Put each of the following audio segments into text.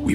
We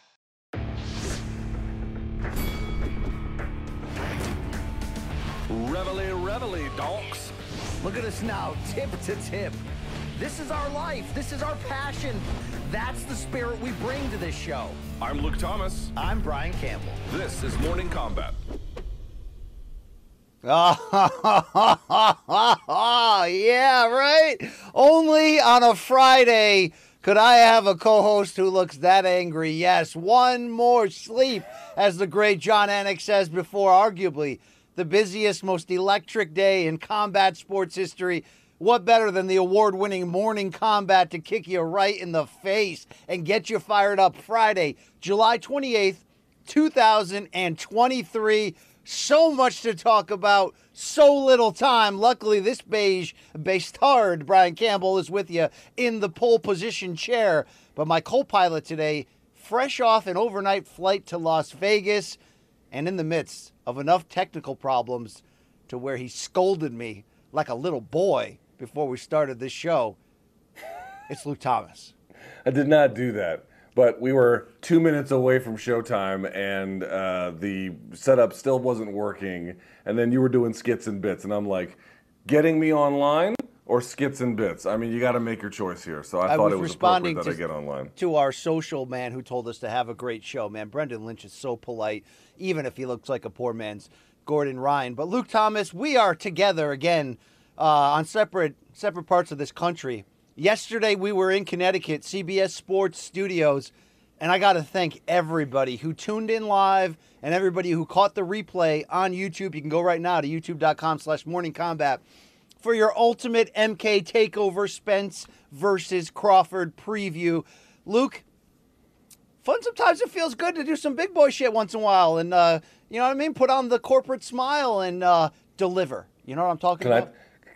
Donks. Look at us now, tip to tip. This is our life. This is our passion. That's the spirit we bring to this show. I'm Luke Thomas. I'm Brian Campbell. This is Morning Kombat. Yeah, right? Only on a Friday could I have a co-host who looks that angry. Yes, one more sleep, as the great John Anik says before, arguably, the busiest, most electric day in combat sports history. What better than the award-winning Morning Kombat to kick you right in the face and get you fired up Friday, July 28th, 2023. So much to talk about, so little time. Luckily, this beige-tard Brian Campbell is with you in the pole position chair. But my co-pilot today, fresh off an overnight flight to Las Vegas, and in the midst of enough technical problems to where he scolded me like a little boy before we started this show, it's Luke Thomas. I did not do that, but we were 2 minutes away from showtime, and the setup still wasn't working, and then you were doing skits and bits, and I'm like, getting me online or skits and bits? I mean, you got to make your choice here, so I thought it was appropriate that I get online. To our social man who told us to have a great show, man. Brendan Lynch is so polite, even if he looks like a poor man's Gordon Ryan. But Luke Thomas, we are together again on separate parts of this country. Yesterday, we were in Connecticut, CBS Sports Studios, and I got to thank everybody who tuned in live and everybody who caught the replay on YouTube. You can go right now to youtube.com/morningcombat. For your ultimate MK takeover, Spence versus Crawford preview. Luke, fun sometimes it feels good to do some big boy shit once in a while and, you know what I mean? Put on the corporate smile and deliver. You know what I'm talking about?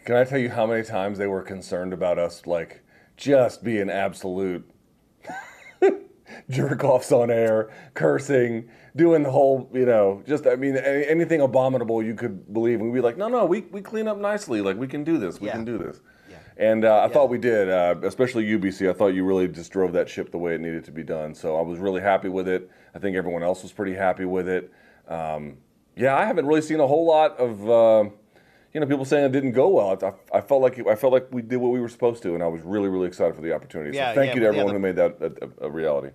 Can I tell you how many times they were concerned about us, like, just being absolute jerk-offs on air, cursing, doing the whole, you know, just, I mean, anything abominable you could believe. And we'd be like, no, we clean up nicely. Like, we can do this. We can do this. Yeah. And I thought we did, especially UBC. I thought you really just drove that ship the way it needed to be done. So I was really happy with it. I think everyone else was pretty happy with it. I haven't really seen a whole lot of, people saying it didn't go well. I felt like we did what we were supposed to, and I was really, really excited for the opportunity. Yeah, so thank you to everyone who made that a reality.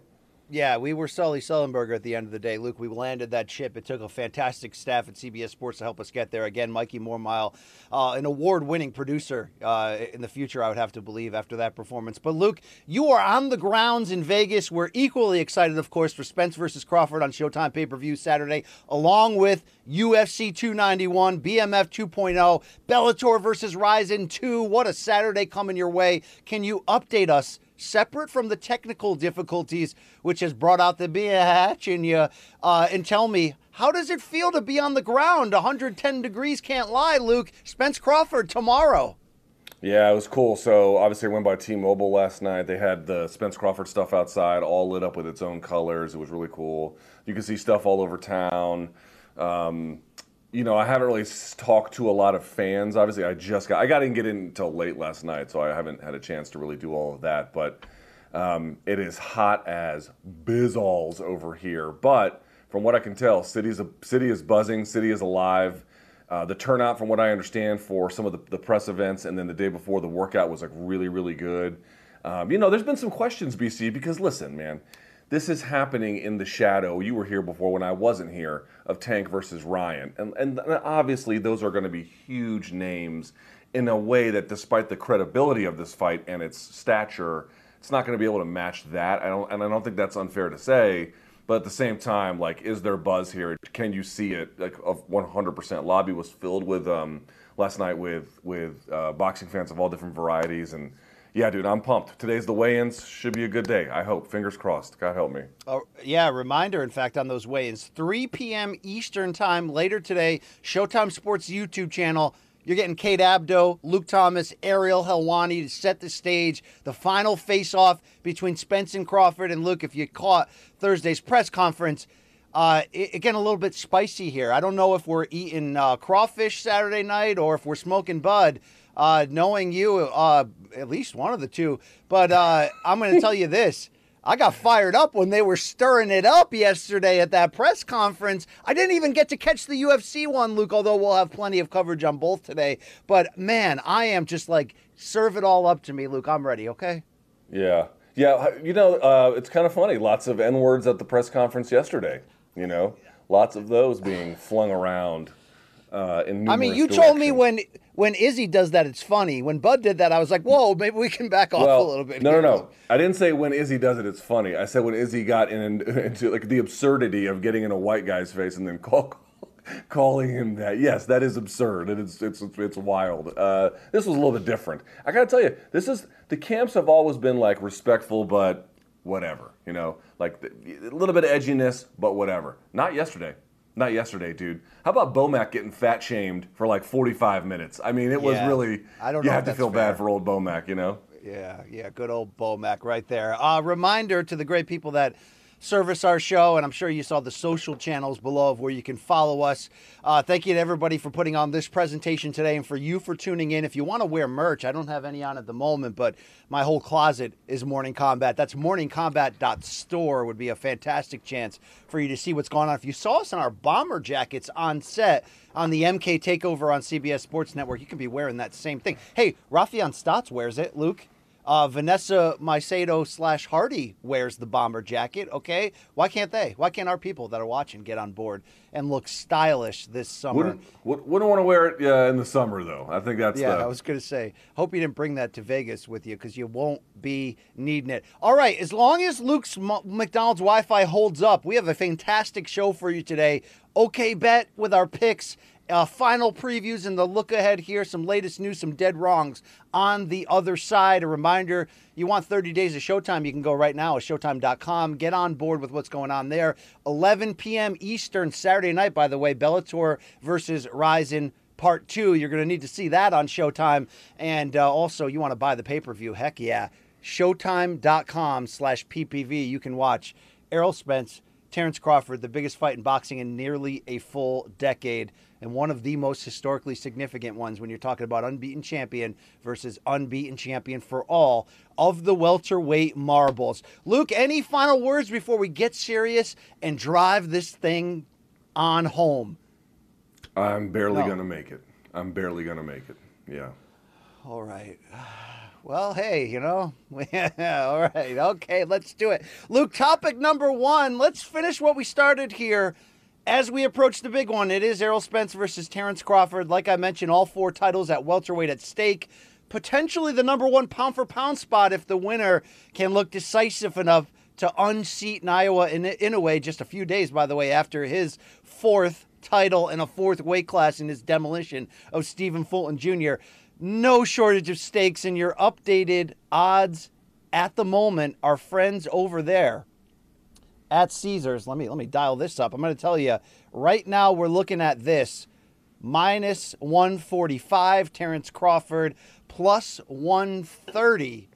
Yeah, we were Sully Sullenberger at the end of the day. Luke, we landed that ship. It took a fantastic staff at CBS Sports to help us get there. Again, Mikey Mormile, an award-winning producer in the future, I would have to believe, after that performance. But, Luke, you are on the grounds in Vegas. We're equally excited, of course, for Spence versus Crawford on Showtime pay-per-view Saturday, along with UFC 291, BMF 2.0, Bellator versus Ryzen 2. What a Saturday coming your way. Can you update us? Separate from the technical difficulties, which has brought out the bitch in you, and tell me, how does it feel to be on the ground? 110 degrees can't lie, Luke. Spence Crawford tomorrow. Yeah, it was cool. So obviously I went by T-Mobile last night. They had the Spence Crawford stuff outside, all lit up with its own colors. It was really cool. You can see stuff all over town. I haven't really talked to a lot of fans. Obviously, I didn't get in until late last night, so I haven't had a chance to really do all of that. But it is hot as bizzles over here. But from what I can tell, city is buzzing, city is alive. The turnout, from what I understand, for some of the press events and then the day before the workout was like really, really good. There's been some questions, BC, because listen, man, This is happening in the shadow. You were here before when I wasn't here, of Tank versus Ryan. And obviously those are going to be huge names in a way that, despite the credibility of this fight and its stature, it's not going to be able to match that. I don't think that's unfair to say. But at the same time, like, is there buzz here? Can you see it? Like, 100%. Lobby was filled with last night with boxing fans of all different varieties. And yeah, dude, I'm pumped. Today's the weigh-ins. Should be a good day. I hope. Fingers crossed. God help me. Oh, yeah, reminder, in fact, on those weigh-ins, 3 p.m. Eastern time later today, Showtime Sports YouTube channel. You're getting Kate Abdo, Luke Thomas, Ariel Helwani to set the stage. The final face-off between Spence and Crawford. And Luke, if you caught Thursday's press conference, it getting a little bit spicy here. I don't know if we're eating crawfish Saturday night or if we're smoking bud. Knowing you, at least one of the two. But I'm going to tell you this. I got fired up when they were stirring it up yesterday at that press conference. I didn't even get to catch the UFC one, Luke, although we'll have plenty of coverage on both today. But, man, I am just like, serve it all up to me, Luke. I'm ready, okay? Yeah. Yeah, you know, it's kind of funny. Lots of N-words at the press conference yesterday, you know. Lots of those being flung around in numerous directions. I mean, you told me when Izzy does that, it's funny. When Bud did that, I was like, whoa, maybe we can back off a little bit. No. I didn't say when Izzy does it, it's funny. I said when Izzy got into like the absurdity of getting in a white guy's face and then calling him that. Yes, that is absurd. And it's wild. This was a little bit different. I got to tell you, the camps have always been like respectful, but whatever. You know, like a little bit of edginess, but whatever. Not yesterday. Not yesterday, dude. How about Bomac getting fat shamed for like 45 minutes? I mean, it was really, I don't know, you have to feel bad for old Bomac, you know? Yeah, good old Bomac right there. Reminder to the great people that service our show, and I'm sure you saw the social channels below of where you can follow us. Thank you to everybody for putting on this presentation today and for you for tuning in. If you want to wear merch, I don't have any on at the moment, but my whole closet is Morning Kombat. That's morningkombat.store would be a fantastic chance for you to see what's going on. If you saw us in our bomber jackets on set on the MK Takeover on CBS Sports Network, you can be wearing that same thing. Hey, Rafian Stotts wears it, Luke. Vanessa Maicedo /Hardy wears the bomber jacket, okay? Why can't they? Why can't our people that are watching get on board and look stylish this summer? Wouldn't want to wear it in the summer, though. I think that's I was going to say, hope you didn't bring that to Vegas with you because you won't be needing it. All right, as long as Luke's McDonald's Wi-Fi holds up, we have a fantastic show for you today. Okay, bet with our picks. Final previews and the look ahead here. Some latest news, some dead wrongs on the other side. A reminder, you want 30 days of Showtime, you can go right now at Showtime.com. Get on board with what's going on there. 11 p.m. Eastern Saturday night, by the way, Bellator versus Ryzen Part 2. You're going to need to see that on Showtime. And also, you want to buy the pay-per-view. Heck yeah. Showtime.com /PPV. You can watch Errol Spence, Terence Crawford, the biggest fight in boxing in nearly a full decade, and one of the most historically significant ones when you're talking about unbeaten champion versus unbeaten champion for all of the welterweight marbles. Luke, any final words before we get serious and drive this thing on home? I'm barely going to make it. I'm barely going to make it. Yeah. All right. Well, hey, you know, yeah, all right. Okay, let's do it. Luke, topic number one, let's finish what we started here. As we approach the big one, it is Errol Spence versus Terence Crawford. Like I mentioned, all 4 titles at welterweight at stake. Potentially the number 1 pound-for-pound spot if the winner can look decisive enough to unseat Naoya Inoue just a few days, by the way, after his 4th title in a 4th weight class in his demolition of Stephen Fulton Jr. No shortage of stakes in your updated odds at the moment. Our friends over there at Caesars, let me dial this up. I'm going to tell you, right now we're looking at this. -145, Terence Crawford. +130,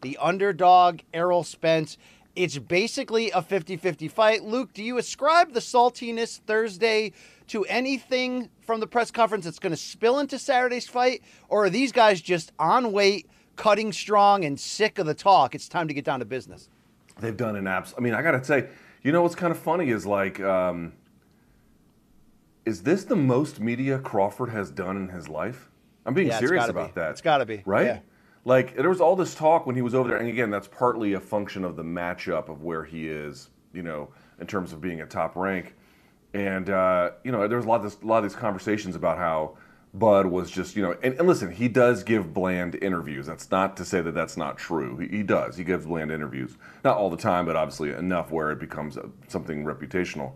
the underdog, Errol Spence. It's basically a 50-50 fight. Luke, do you ascribe the saltiness Thursday to anything from the press conference that's going to spill into Saturday's fight? Or are these guys just on weight, cutting strong, and sick of the talk? It's time to get down to business. They've done an absolute. I mean, I got to say, you know what's kind of funny is like, is this the most media Crawford has done in his life? I'm being serious about that. It's got to be. Right? Yeah. Like, there was all this talk when he was over there, and again, that's partly a function of the matchup of where he is, you know, in terms of being a top rank. And, you know, there was a lot of these conversations about how Bud was just, you know, and listen, he does give bland interviews. That's not to say that that's not true. He does. He gives bland interviews. Not all the time, but obviously enough where it becomes something reputational.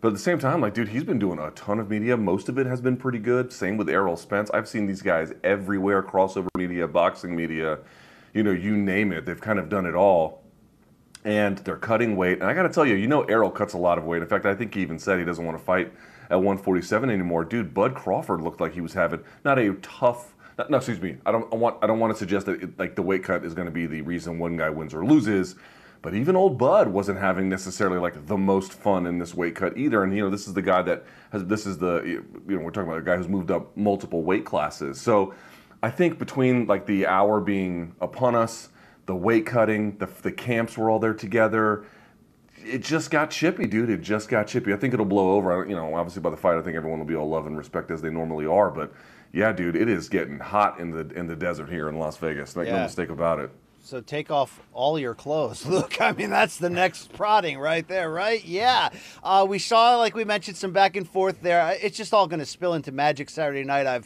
But at the same time, like, dude, he's been doing a ton of media. Most of it has been pretty good. Same with Errol Spence. I've seen these guys everywhere, crossover media, boxing media, you know, you name it. They've kind of done it all. And they're cutting weight. And I got to tell you, you know, Errol cuts a lot of weight. In fact, I think he even said he doesn't want to fight at 147 anymore. Dude, Bud Crawford looked like he was having not a tough, no, excuse me. I don't want to suggest that it, like, the weight cut is going to be the reason one guy wins or loses. But even old Bud wasn't having necessarily like the most fun in this weight cut either. And, you know, this is the guy that has, this is the, you know, we're talking about a guy who's moved up multiple weight classes. So I think between like the hour being upon us, the weight cutting, the camps were all there together, it just got chippy, dude. It just got chippy. I think it'll blow over. You know, obviously by the fight, I think everyone will be all love and respect as they normally are. But yeah, dude, it is getting hot in the desert here in Las Vegas. Make no mistake about it. So take off all your clothes, Luke. I mean, that's the next prodding right there, right? Yeah. We saw, like we mentioned, some back and forth there. It's just all going to spill into Magic Saturday night.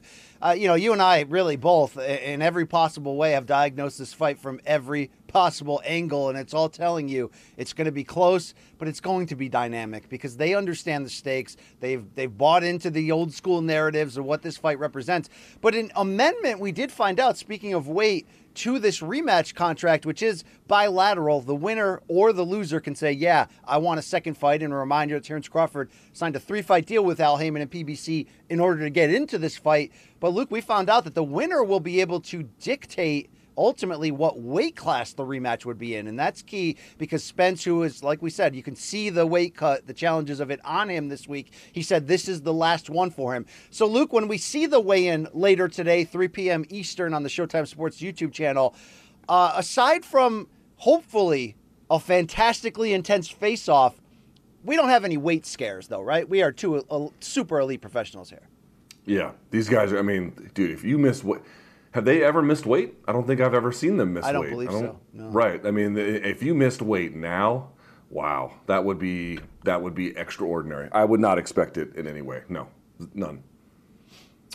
You know, you and I really both, in every possible way, have diagnosed this fight from every possible angle, and it's all telling you it's going to be close, but it's going to be dynamic because they understand the stakes. They've bought into the old school narratives of what this fight represents. But an amendment we did find out, speaking of weight, to this rematch contract, which is bilateral. The winner or the loser can say, yeah, I want a second fight. And a reminder that Terence Crawford signed a 3-fight deal with Al Haymon and PBC in order to get into this fight. But Luke, we found out that the winner will be able to dictate ultimately what weight class the rematch would be in. And that's key because Spence, who is, like we said, you can see the weight cut, the challenges of it on him this week. He said this is the last one for him. So, Luke, when we see the weigh-in later today, 3 p.m. Eastern on the Showtime Sports YouTube channel, aside from hopefully a fantastically intense face-off, we don't have any weight scares, though, right? We are two super elite professionals here. Yeah, these guys are, I mean, dude, if you miss weight... Have they ever missed weight? I don't think I've ever seen them miss weight. I don't believe so. No. Right. I mean, if you missed weight now, wow, that would be extraordinary. I would not expect it in any way. No, none.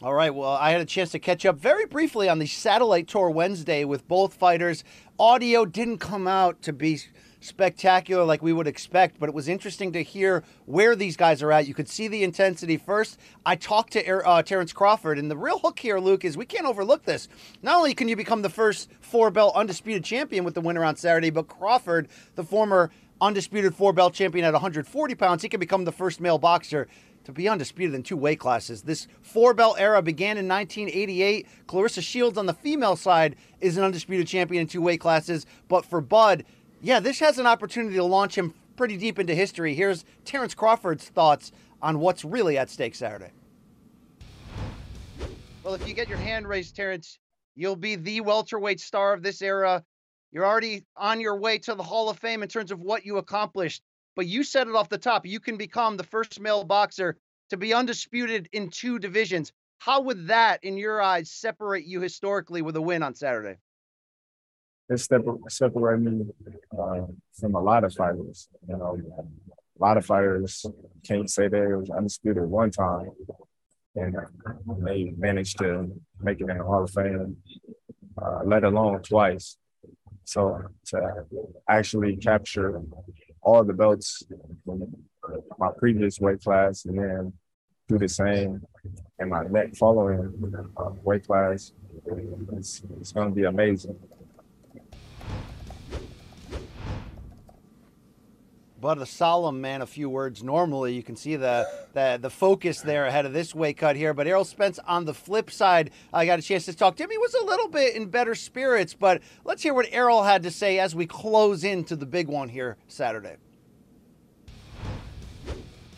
All right, well, I had a chance to catch up very briefly on the satellite tour Wednesday with both fighters. Audio didn't come out to be spectacular like we would expect, but it was interesting to hear where these guys are at. You could see the intensity. First, I talked to Terence Crawford, and the real hook here, Luke, is we can't overlook this. Not only can you become the first 4-belt undisputed champion with the winner on Saturday, but Crawford, the former undisputed 4-belt champion at 140 pounds, he can become the first male boxer to be undisputed in 2 weight classes. This 4-belt era began in 1988. Clarissa Shields on the female side is an undisputed champion in 2 weight classes, but for Bud, yeah, this has an opportunity to launch him pretty deep into history. Here's Terence Crawford's thoughts on what's really at stake Saturday. Well, if you get your hand raised, Terence, you'll be the welterweight star of this era. You're already on your way to the Hall of Fame in terms of what you accomplished. But you said it off the top. You can become the first male boxer to be undisputed in 2 divisions. How would that, in your eyes, separate you historically with a win on Saturday? It separated me from a lot of fighters. You know, a lot of fighters can't say they was undisputed one time, and they managed to make it in the Hall of Fame, let alone twice. So to actually capture all the belts from my previous weight class and then do the same in my next following weight class, it's going to be amazing. But a solemn man, a few words. Normally, you can see the focus there ahead of this weight cut here. But Errol Spence, on the flip side, I got a chance to talk to him. He was a little bit in better spirits, but let's hear what Errol had to say as we close into the big one here Saturday.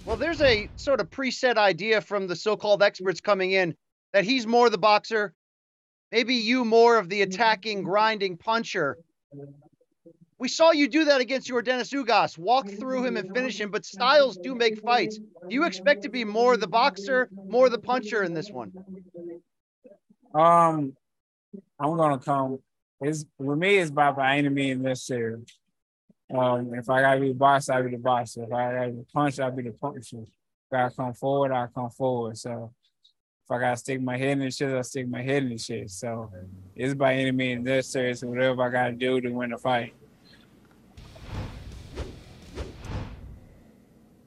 Well, there's a sort of preset idea from the so-called experts coming in that he's more the boxer, maybe you more of the attacking, grinding puncher. We saw you do that against Yordanis Ugas, walk through him and finish him, but styles do make fights. Do you expect to be more the boxer, more the puncher in this one? I'm going to come it's, with me, it's about by any means necessary. If I got to be the boss, I'll be the boss. If I got to be the punch, I'll be the puncher. If I come forward, I'll come forward. So if I got to stick my head in the shit, I'll stick my head in the shit. So it's by any means necessary. It's whatever I got to do to win the fight.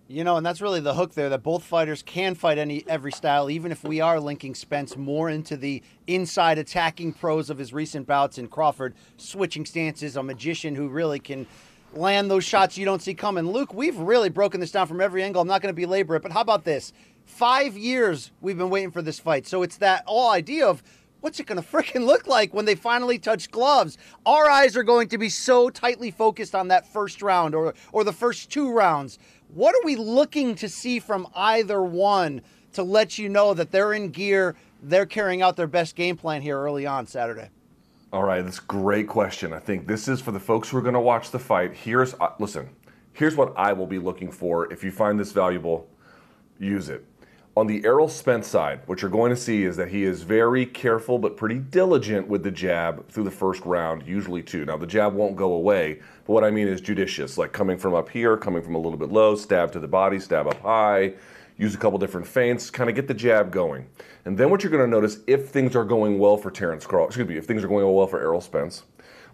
You know, and that's really the hook there, that both fighters can fight every style, even if we are linking Spence more into the inside attacking pros of his recent bouts in Crawford, switching stances, a magician who really can land those shots you don't see coming. Luke, we've really broken this down from every angle. I'm not going to belabor it, but how about this? 5 years we've been waiting for this fight, so it's that whole idea of what's it going to freaking look like when they finally touch gloves? Our eyes are going to be so tightly focused on that first round or the first two rounds. What are we looking to see from either one to let you know that they're in gear, they're carrying out their best game plan here early on Saturday? All right, that's a great question. I think this is for the folks who are going to watch the fight. Here's, listen, here's what I will be looking for. If you find this valuable, use it. On the Errol Spence side, what you're going to see is that he is very careful but pretty diligent with the jab through the first round, usually two. Now, the jab won't go away, but what I mean is judicious, like coming from up here, coming from a little bit low, stab to the body, stab up high, use a couple different feints, kind of get the jab going. And then what you're going to notice, if things are going well for if things are going well for Errol Spence,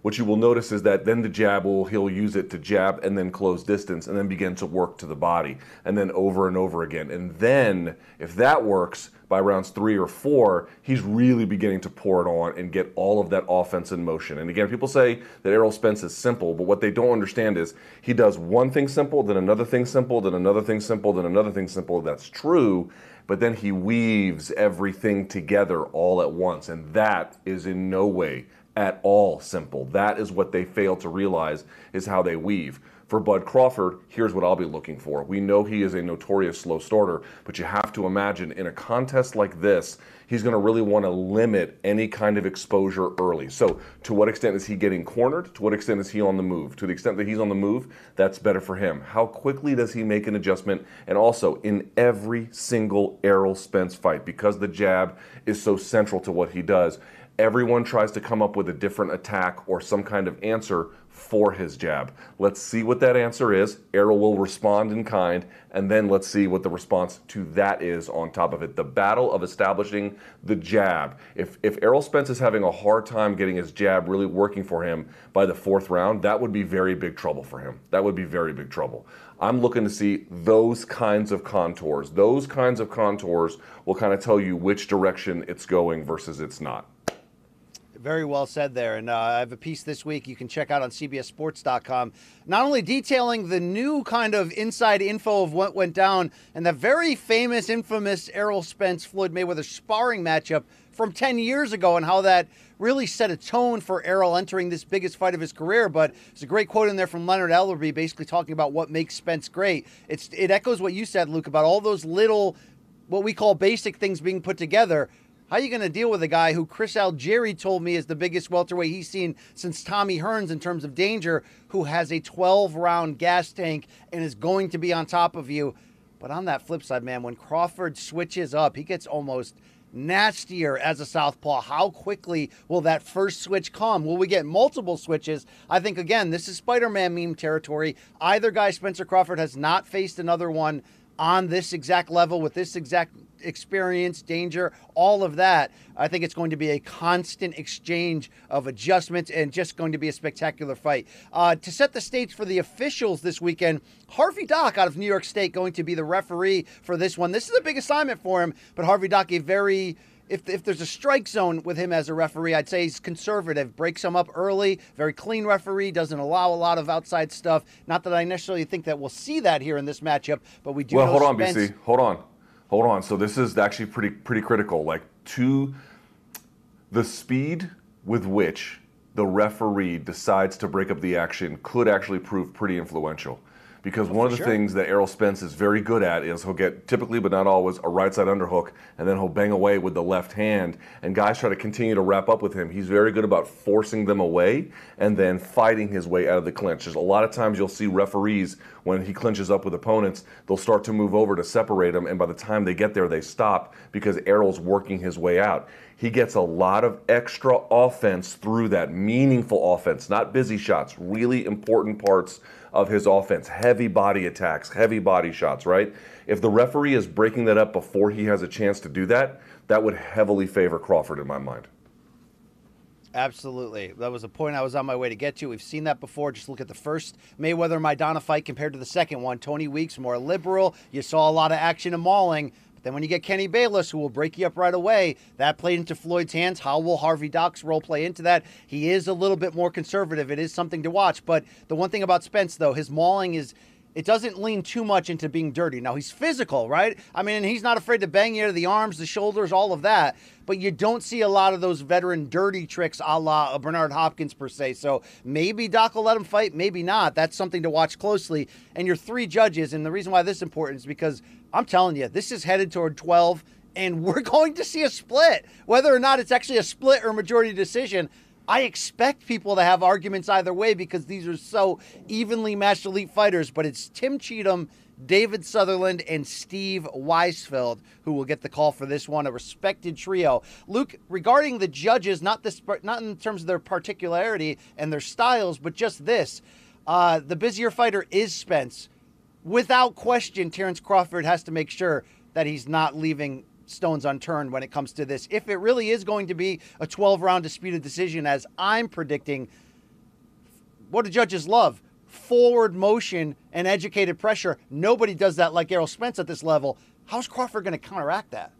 what you will notice is that then the jab, he'll use it to jab and then close distance and then begin to work to the body and over again. And then if that works, by rounds 3 or 4, he's really beginning to pour it on and get all of that offense in motion. And again, people say that Errol Spence is simple, but what they don't understand is he does one thing simple, then another thing simple, then another thing simple, then another thing simple. That's true, but then he weaves everything together all at once, and that is in no way at all simple. That is what they fail to realize, is how they weave. For Bud Crawford, here's what I'll be looking for. We know he is a notorious slow starter, but you have to imagine in a contest like this, he's going to really want to limit any kind of exposure early. So to what extent is he getting cornered? To what extent is he on the move? To the extent that he's on the move, that's better for him. How quickly does he make an adjustment? And also, in every single Errol Spence fight, because the jab is so central to what he does, everyone tries to come up with a different attack or some kind of answer for his jab. Let's see what that answer is. Errol will respond in kind, and then let's see what the response to that is on top of it. The battle of establishing the jab. If Errol Spence is having a hard time getting his jab really working for him by the 4th round, that would be very big trouble for him. That would be very big trouble. I'm looking to see those kinds of contours. Those kinds of contours will kind of tell you which direction it's going versus it's not. Very well said there. And I have a piece this week you can check out on CBSSports.com, not only detailing the new kind of inside info of what went down and the very famous, infamous Errol Spence Floyd Mayweather sparring matchup from 10 years ago and how that really set a tone for Errol entering this biggest fight of his career. But there's a great quote in there from Leonard Ellerbe basically talking about what makes Spence great. It echoes what you said, Luke, about all those little, what we call basic things being put together. How are you going to deal with a guy who Chris Algieri told me is the biggest welterweight he's seen since Tommy Hearns in terms of danger, who has a 12-round gas tank and is going to be on top of you? But on that flip side, man, when Crawford switches up, he gets almost nastier as a southpaw. How quickly will that first switch come? Will we get multiple switches? I think, again, this is Spider-Man meme territory. Either guy, Spencer Crawford, has not faced another one on this exact level with this exact experience, danger, all of that. I think it's going to be a constant exchange of adjustments and just going to be a spectacular fight. To set the stage for the officials this weekend, Harvey Dock out of New York State going to be the referee for this one. This is a big assignment for him, but Harvey Dock, if there's a strike zone with him as a referee, I'd say he's conservative, breaks him up early, very clean referee, doesn't allow a lot of outside stuff. Not that I necessarily think that we'll see that here in this matchup, but we do know Spence. Well, hold on, BC. Hold on. So this is actually pretty critical. Like, to the speed with which the referee decides to break up the action could actually prove pretty influential. Because one of the things that Errol Spence is very good at is he'll get, typically but not always, a right side underhook, and then he'll bang away with the left hand, and guys try to continue to wrap up with him. He's very good about forcing them away and then fighting his way out of the clinch. There's a lot of times you'll see referees, when he clinches up with opponents, they'll start to move over to separate them, and by the time they get there, they stop because Errol's working his way out. He gets a lot of extra offense through that, meaningful offense, not busy shots, really important parts of his offense, heavy body attacks, heavy body shots, right? If the referee is breaking that up before he has a chance to do that, that would heavily favor Crawford in my mind. Absolutely. That was a point I was on my way to get to. We've seen that before. Just look at the first Mayweather-Maidana fight compared to the second one. Tony Weeks, more liberal. You saw a lot of action and mauling. But then when you get Kenny Bayless, who will break you up right away, that played into Floyd's hands. How will Harvey Dock's role play into that? He is a little bit more conservative. It is something to watch. But the one thing about Spence, though, his mauling is... it doesn't lean too much into being dirty. Now, he's physical, right? I mean, he's not afraid to bang you to the arms, the shoulders, all of that. But you don't see a lot of those veteran dirty tricks a la Bernard Hopkins, per se. So maybe Doc will let him fight, maybe not. That's something to watch closely. And your three judges, and the reason why this is important is because I'm telling you, this is headed toward 12, and we're going to see a split. Whether or not it's actually a split or majority decision, I expect people to have arguments either way because these are so evenly matched elite fighters, but it's Tim Cheatham, David Sutherland, and Steve Weisfeld who will get the call for this one, a respected trio. Luke, regarding the judges, not in terms of their particularity and their styles, but just this, the busier fighter is Spence. Without question, Terence Crawford has to make sure that he's not leaving stones unturned when it comes to this. If it really is going to be a 12-round disputed decision, as I'm predicting, what do judges love? Forward motion and educated pressure. Nobody does that like Errol Spence at this level. How's Crawford going to counteract that?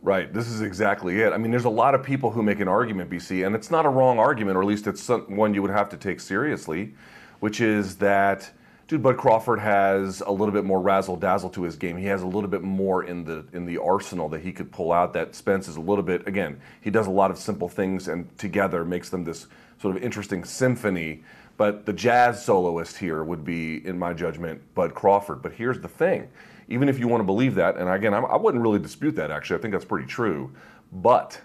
Right. This is exactly it. I mean, there's a lot of people who make an argument, BC, and it's not a wrong argument, or at least it's one you would have to take seriously, which is that, dude, Bud Crawford has a little bit more razzle-dazzle to his game. He has a little bit more in the arsenal that he could pull out. That Spence is a little bit, again, he does a lot of simple things and together makes them this sort of interesting symphony. But the jazz soloist here would be, in my judgment, Bud Crawford. But here's the thing. Even if you want to believe that, and again, I wouldn't really dispute that, actually. I think that's pretty true. But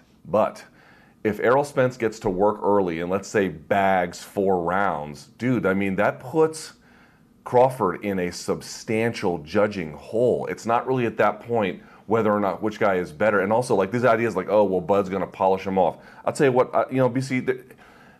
if Errol Spence gets to work early and, let's say, bags 4 rounds, dude, I mean, that puts Crawford in a substantial judging hole. It's not really at that point whether or not which guy is better. And also, like, these ideas like, oh, well, Bud's going to polish him off. I'll tell you what, BC,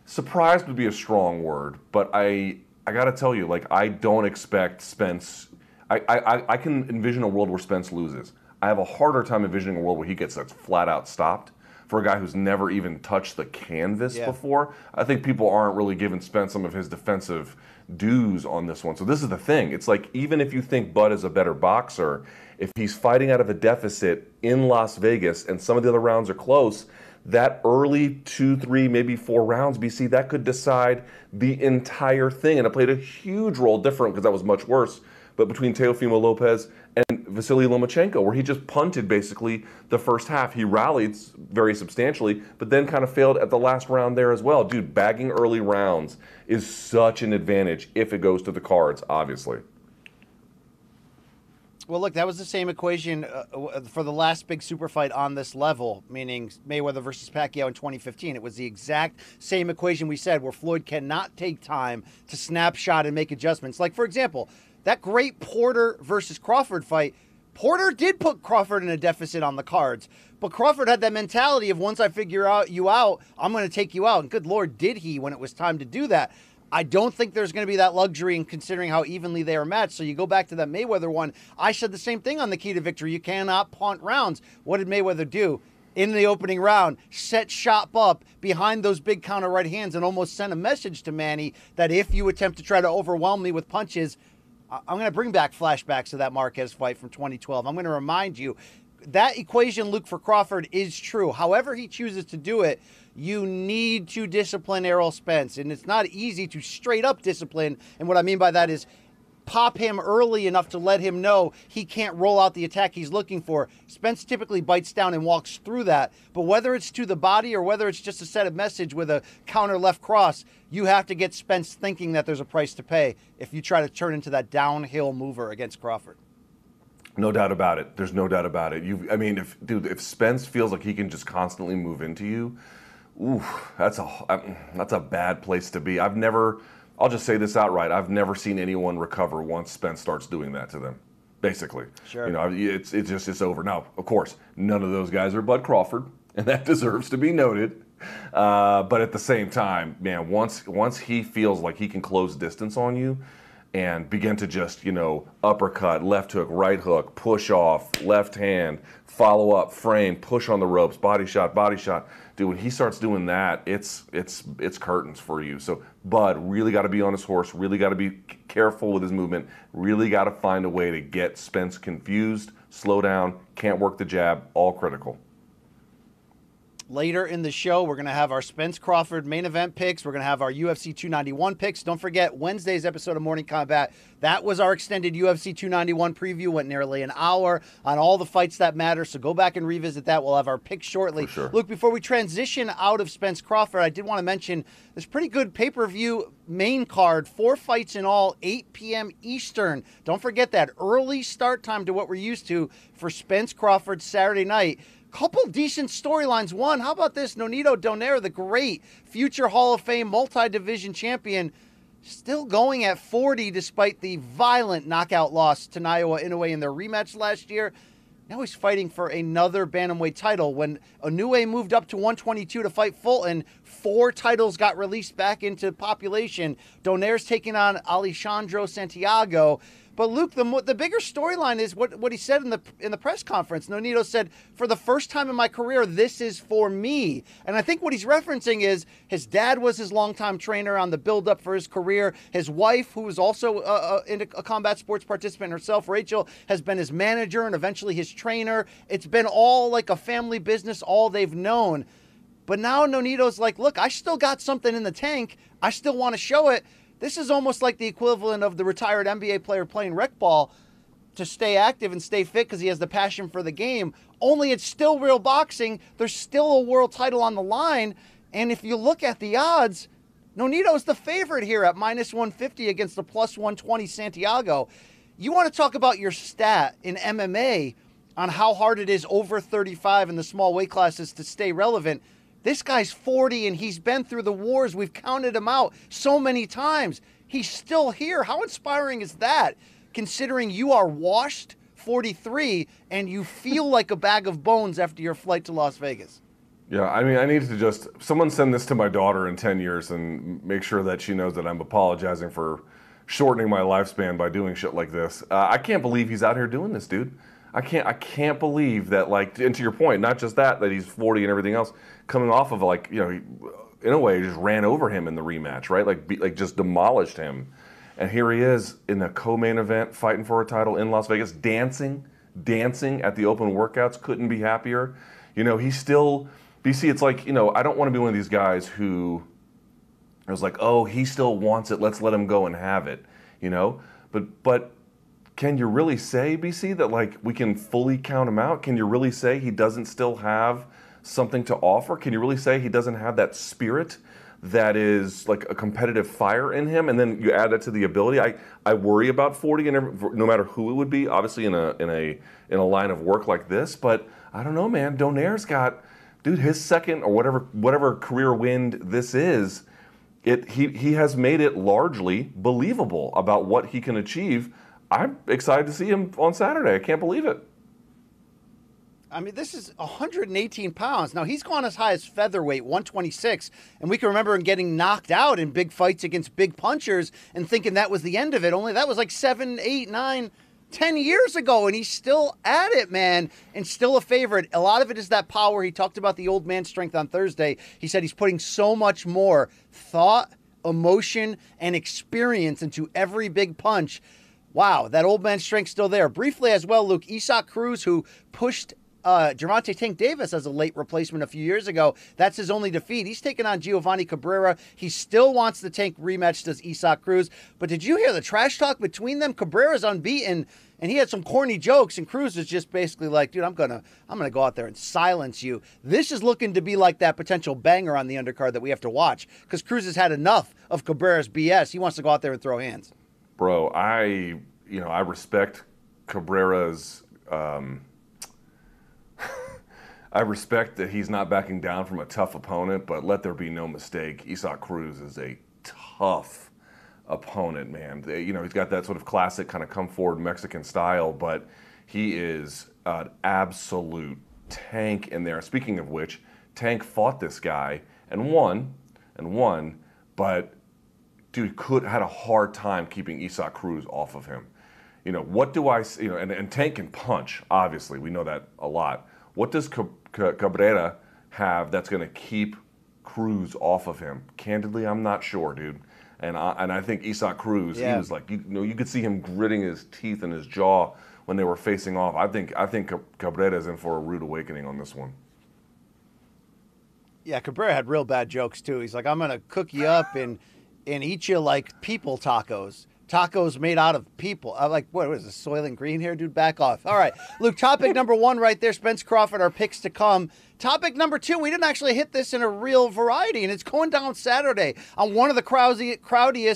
surprised would be a strong word, but I got to tell you, like, I don't expect Spence. I can envision a world where Spence loses. I have a harder time envisioning a world where he gets that's flat out stopped. For a guy who's never even touched the canvas before, I think people aren't really giving Spence some of his defensive dues on this one. So this is the thing. It's like, even if you think Bud is a better boxer, if he's fighting out of a deficit in Las Vegas and some of the other rounds are close, that early 2, 3, maybe 4 rounds, BC, that could decide the entire thing. And it played a huge role, different because that was much worse, but between Teofimo Lopez and Vasily Lomachenko, where he just punted basically the first half. He rallied very substantially, but then kind of failed at the last round there as well. Dude, bagging early rounds is such an advantage if it goes to the cards, obviously. Well, look, that was the same equation for the last big super fight on this level, meaning Mayweather versus Pacquiao in 2015. It was the exact same equation we said, where Floyd cannot take time to snapshot and make adjustments. Like, for example, that great Porter versus Crawford fight, Porter did put Crawford in a deficit on the cards, but Crawford had that mentality of, once I figure out you out, I'm going to take you out. And good Lord, did he when it was time to do that. I don't think there's going to be that luxury in considering how evenly they are matched. So you go back to that Mayweather one. I said the same thing on the key to victory. You cannot punt rounds. What did Mayweather do? In the opening round, set shop up behind those big counter right hands and almost sent a message to Manny that if you attempt to try to overwhelm me with punches, I'm going to bring back flashbacks of that Marquez fight from 2012. I'm going to remind you. That equation, Luke, for Crawford is true. However he chooses to do it, you need to discipline Errol Spence. And it's not easy to straight up discipline. And what I mean by that is pop him early enough to let him know he can't roll out the attack he's looking for. Spence typically bites down and walks through that. But whether it's to the body or whether it's just a set of message with a counter left cross, you have to get Spence thinking that there's a price to pay if you try to turn into that downhill mover against Crawford. No doubt about it. There's no doubt about it. I mean, if Spence feels like he can just constantly move into you, ooh, that's a bad place to be. I'll just say this outright. I've never seen anyone recover once Spence starts doing that to them. Basically, sure. You know, it's over. Now, of course, none of those guys are Bud Crawford. and that deserves to be noted. But at the same time, man, once he feels like he can close distance on you and begin to just, you know, uppercut, left hook, right hook, push off, left hand, follow up, frame, push on the ropes, body shot, dude, when he starts doing that, it's curtains for you. So Bud really got to be on his horse, really got to be careful with his movement, really got to find a way to get Spence confused, slow down, can't work the jab, all critical. Later in the show, we're going to have our Spence Crawford main event picks. We're going to have our UFC 291 picks. Don't forget, Wednesday's episode of Morning Kombat, that was our extended UFC 291 preview. Went nearly an hour on all the fights that matter, so go back and revisit that. We'll have our picks shortly. For sure. Luke, before we transition out of Spence Crawford, I did want to mention this pretty good pay-per-view main card. 4 fights in all, 8 p.m. Eastern. Don't forget that early start time to what we're used to for Spence Crawford Saturday night. Couple decent storylines. One, how about this? Nonito Donaire, the great future Hall of Fame multi-division champion, still going at 40 despite the violent knockout loss to Naoya Inoue in their rematch last year. Now he's fighting for another bantamweight title. When Inoue moved up to 122 to fight Fulton, 4 titles got released back into population. Donaire's taking on Alejandro Santiago. But Luke, the bigger storyline is what he said in the press conference. Nonito said, "For the first time in my career, this is for me." And I think what he's referencing is his dad was his longtime trainer on the build-up for his career. His wife, who was also a combat sports participant herself, Rachel, has been his manager and eventually his trainer. It's been all like a family business, all they've known. But now Nonito's like, "Look, I still got something in the tank. I still want to show it." This is almost like the equivalent of the retired NBA player playing rec ball to stay active and stay fit because he has the passion for the game. Only it's still real boxing. There's still a world title on the line. And if you look at the odds, Nonito's the favorite here at -150 against the +120 Santiago. You want to talk about your stat in MMA on how hard it is over 35 in the small weight classes to stay relevant. This guy's 40, and he's been through the wars. We've counted him out so many times. He's still here. How inspiring is that, considering you are washed 43, and you feel like a bag of bones after your flight to Las Vegas? Yeah, I mean, I need to just... Someone send this to my daughter in 10 years and make sure that she knows that I'm apologizing for shortening my lifespan by doing shit like this. I can't believe he's out here doing this, dude. I can't believe that, like, and to your point, not just that he's 40 and everything else, coming off of, like, you know, in a way, just ran over him in the rematch, right? Like just demolished him. And here he is in a co-main event, fighting for a title in Las Vegas, dancing at the open workouts, couldn't be happier. You know, he's still, BC, it's like, you know, I don't want to be one of these guys who, I was like, oh, he still wants it, let's let him go and have it, you know? But can you really say, BC, that, like, we can fully count him out? Can you really say he doesn't still have something to offer? Can you really say he doesn't have that spirit that is, like, a competitive fire in him? And then you add that to the ability. I worry about 40, and no matter who it would be, obviously in a line of work like this. But I don't know, man. Donaire's got, dude, his second or whatever career win this is. He has made it largely believable about what he can achieve. I'm excited to see him on Saturday. I can't believe it. I mean, this is 118 pounds. Now, he's gone as high as featherweight, 126. And we can remember him getting knocked out in big fights against big punchers and thinking that was the end of it. Only that was like 7, 8, 9, 10 years ago, and he's still at it, man, and still a favorite. A lot of it is that power. He talked about the old man strength on Thursday. He said he's putting so much more thought, emotion, and experience into every big punch. Wow, that old man strength's still there. Briefly as well, Luke, Isak Cruz, who pushed Gervonta Tank Davis as a late replacement a few years ago. That's his only defeat. He's taken on Giovanni Cabrera. He still wants the Tank rematch, does Isak Cruz. But did you hear the trash talk between them? Cabrera's unbeaten, and he had some corny jokes, and Cruz was just basically like, dude, I'm gonna go out there and silence you. This is looking to be like that potential banger on the undercard that we have to watch, because Cruz has had enough of Cabrera's BS. He wants to go out there and throw hands. Bro, I respect Cabrera's, I respect that he's not backing down from a tough opponent, but let there be no mistake, Isak Cruz is a tough opponent, man. You know, he's got that sort of classic kind of come forward Mexican style, but he is an absolute tank in there. Speaking of which, Tank fought this guy and won, but dude had a hard time keeping Isaac Cruz off of him. You know, what do I, you know, and Tank can punch, obviously, we know that a lot. What does Cabrera have that's going to keep Cruz off of him? Candidly, I'm not sure, dude. And I think Isaac Cruz, yeah. He was like, you could see him gritting his teeth and his jaw when they were facing off. I think Cabrera's in for a rude awakening on this one. Yeah, Cabrera had real bad jokes too. He's like, I'm gonna cook you up and eat you like people tacos. Tacos made out of people. I'm like, what is this, Soylent Green here? Dude, back off. All right, Luke, topic number one right there, Spence Crawford, our picks to come. Topic number two, we didn't actually hit this in a real variety, and it's going down Saturday on one of the crowdiest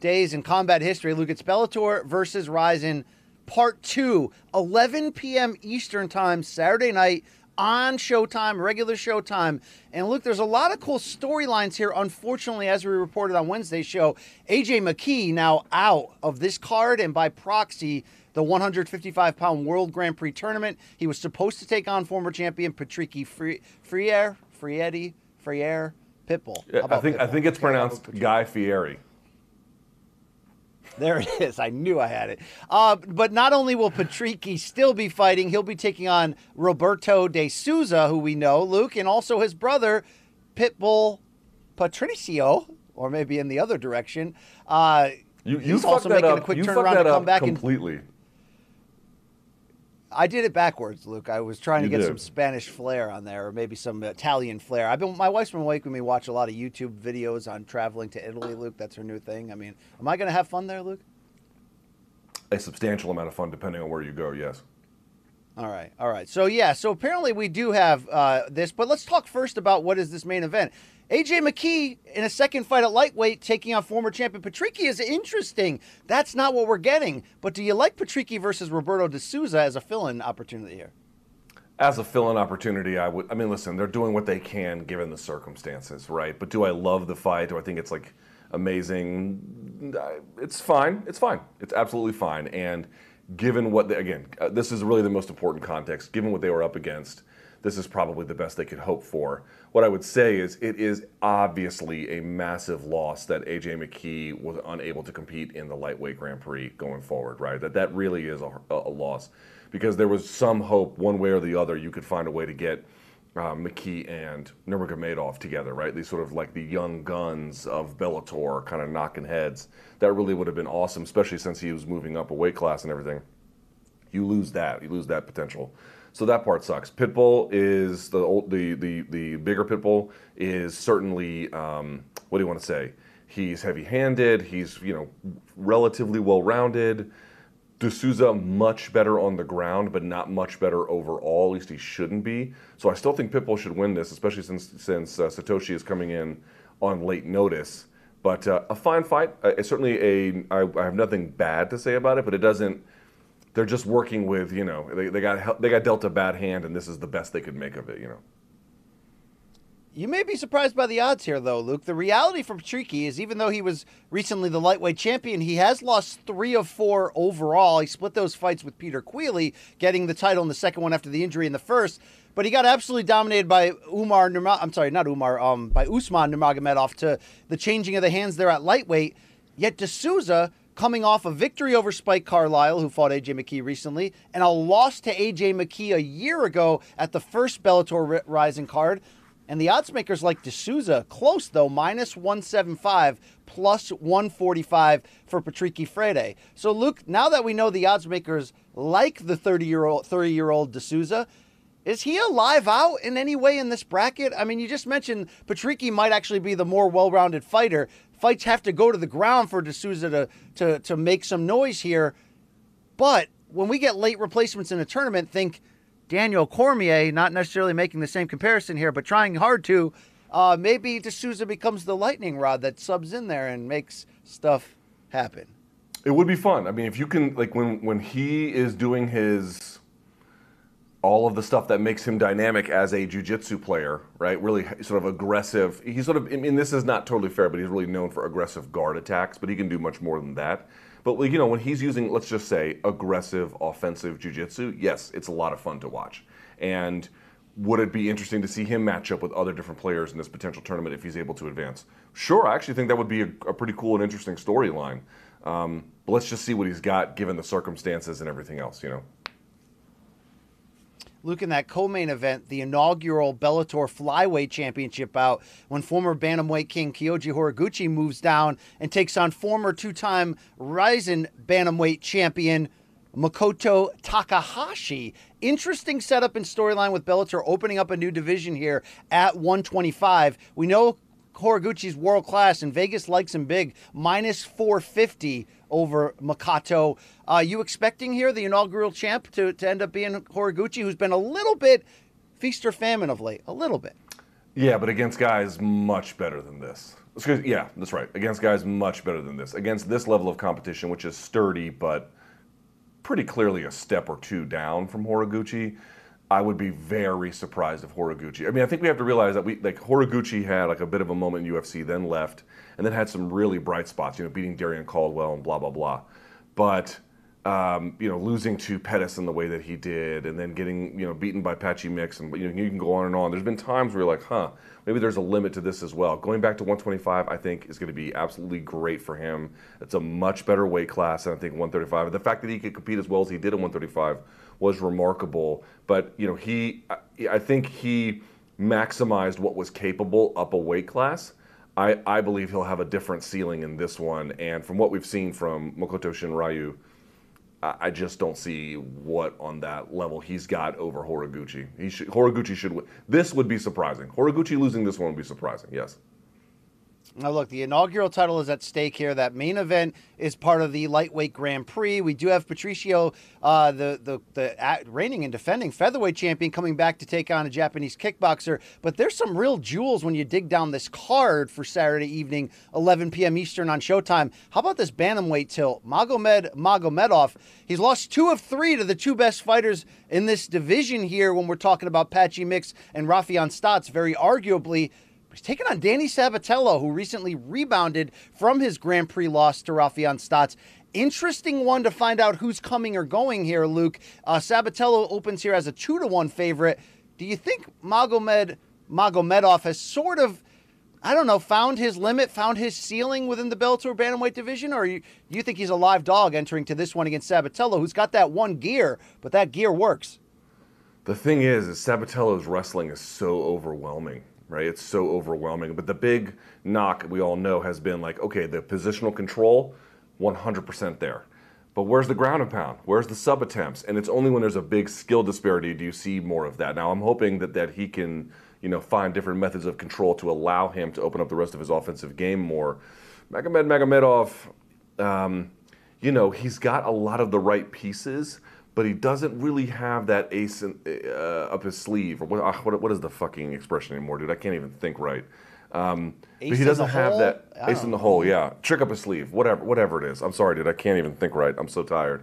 days in combat history. Luke, it's Bellator versus Ryzen, part two, 11 p.m. Eastern time, Saturday night, on Showtime, regular Showtime. And look, there's a lot of cool storylines here. Unfortunately, as we reported on Wednesday's show, AJ McKee now out of this card and by proxy, the 155-pound World Grand Prix tournament. He was supposed to take on former champion Patricio Freire, Pitbull. Yeah, I think it's pronounced Guy Fieri. There it is. I knew I had it. But not only will Patricio still be fighting, he'll be taking on Roberto de Souza, who we know, Luke, and also his brother, Pitbull Patricio, or maybe in the other direction. He's also making a quick turnaround to come back completely. I did it backwards, Luke. I was trying to get some Spanish flair on there, or maybe some Italian flair. My wife's been waking me watch a lot of YouTube videos on traveling to Italy, Luke. That's her new thing. I mean, am I going to have fun there, Luke? A substantial amount of fun, depending on where you go, yes. All right. So apparently we do have this, but let's talk first about what is this main event. AJ McKee in a second fight at lightweight taking on former champion Patricio is interesting. That's not what we're getting. But do you like Patricio versus Roberto de Souza as a fill-in opportunity here? As a fill-in opportunity, I would. I mean, listen, they're doing what they can given the circumstances, right? But do I love the fight? Do I think it's like amazing? It's fine. It's absolutely fine. And given what, this is really the most important context. Given what they were up against, this is probably the best they could hope for. What I would say is it is obviously a massive loss that AJ McKee was unable to compete in the lightweight Grand Prix going forward, right? That really is a loss because there was some hope one way or the other you could find a way to get McKee and Nurmagomedov together, right? These sort of like the young guns of Bellator kind of knocking heads. That really would have been awesome, especially since he was moving up a weight class and everything. You lose that. You lose that potential. So that part sucks. Pitbull is the bigger Pitbull is certainly what do you want to say? He's heavy-handed. He's relatively well-rounded. De Souza much better on the ground, but not much better overall. At least he shouldn't be. So I still think Pitbull should win this, especially since Satoshi is coming in on late notice. But a fine fight. I have nothing bad to say about it, but it doesn't. They're just working with, they got dealt a bad hand, and this is the best they could make of it, You may be surprised by the odds here, though, Luke. The reality for Patricio is even though he was recently the lightweight champion, he has lost 3 of 4 overall. He split those fights with Peter Queeley, getting the title in the second one after the injury in the first. But he got absolutely dominated by Usman Nurmagomedov to the changing of the hands there at lightweight. Yet De Souza, coming off a victory over Spike Carlisle, who fought AJ McKee recently, and a loss to AJ McKee a year ago at the first Bellator Rising card. And the oddsmakers like De Souza, close though, -175, +145 for Patricio Freire. So Luke, now that we know the oddsmakers like the 30-year-old De Souza, is he a live out in any way in this bracket? I mean, you just mentioned Patricio might actually be the more well-rounded fighter. Fights have to go to the ground for De Souza to make some noise here. But when we get late replacements in a tournament, think Daniel Cormier, not necessarily making the same comparison here, but trying hard to, maybe De Souza becomes the lightning rod that subs in there and makes stuff happen. It would be fun. I mean, if you can, like when he is doing his, all of the stuff that makes him dynamic as a jiu-jitsu player, right? Really sort of aggressive. He's sort of, I mean, this is not totally fair, but he's really known for aggressive guard attacks, but he can do much more than that. But, when he's using, let's just say, aggressive, offensive jiu-jitsu, yes, it's a lot of fun to watch. And would it be interesting to see him match up with other different players in this potential tournament if he's able to advance? Sure, I actually think that would be a pretty cool and interesting storyline. But let's just see what he's got given the circumstances and everything else, you know. Luke, in that co-main event, the inaugural Bellator Flyweight Championship bout, when former bantamweight king Kyoji Horiguchi moves down and takes on former two-time Ryzen bantamweight champion Makoto Takahashi. Interesting setup and storyline with Bellator opening up a new division here at 125. We know Horiguchi's world-class, and Vegas likes him big, minus 450 over Makoto. You expecting here the inaugural champ to end up being Horiguchi, who's been a little bit feast or famine of late, a little bit? Yeah, but against guys much better than this. Excuse me, yeah, that's right. Against guys much better than this. Against this level of competition, which is sturdy, but pretty clearly a step or two down from Horiguchi, I would be very surprised if Horiguchi... I mean, I think we have to realize that Horiguchi had a bit of a moment in UFC, then left, and then had some really bright spots, you know, beating Darian Caldwell and blah, blah, blah. But, you know, losing to Pettis in the way that he did, and then getting, you know, beaten by Patchy Mix, and, you know, you can go on and on. There's been times where you're like, huh, maybe there's a limit to this as well. Going back to 125, I think, is going to be absolutely great for him. It's a much better weight class, and I think 135. The fact that he could compete as well as he did in 135 was remarkable, but you know, I think he maximized what was capable up a weight class. I believe he'll have a different ceiling in this one, and from what we've seen from Makoto Shinryu, I just don't see what on that level he's got over Horiguchi. Horiguchi should win. This would be surprising. Horiguchi losing this one would be surprising, yes. Now, look, the inaugural title is at stake here. That main event is part of the lightweight Grand Prix. We do have Patricio, the reigning and defending featherweight champion, coming back to take on a Japanese kickboxer. But there's some real jewels when you dig down this card for Saturday evening, 11 p.m. Eastern on Showtime. How about this bantamweight tilt? Magomedov, he's lost 2 of 3 to the two best fighters in this division here when we're talking about Patchy Mix and Rafion Stotts, very arguably. He's taking on Danny Sabatello, who recently rebounded from his Grand Prix loss to Rafion Stotts. Interesting one to find out who's coming or going here, Luke. Sabatello opens here as a 2-to-1 favorite. Do you think Magomedov has sort of, I don't know, found his limit, found his ceiling within the Bellator bantamweight division? Or you think he's a live dog entering to this one against Sabatello, who's got that one gear, but that gear works? The thing is Sabatello's wrestling is so overwhelming. Right, it's so overwhelming. But the big knock we all know has been like, okay, the positional control, 100% there. But where's the ground and pound? Where's the sub attempts? And it's only when there's a big skill disparity do you see more of that. Now I'm hoping that he can, you know, find different methods of control to allow him to open up the rest of his offensive game more. Magomedov, you know, he's got a lot of the right pieces, but he doesn't really have that ace up his sleeve. Or what is the fucking expression anymore, dude? I can't even think right. But he doesn't have that ace in the hole. Yeah, trick up his sleeve. Whatever it is. I'm sorry, dude. I can't even think right. I'm so tired.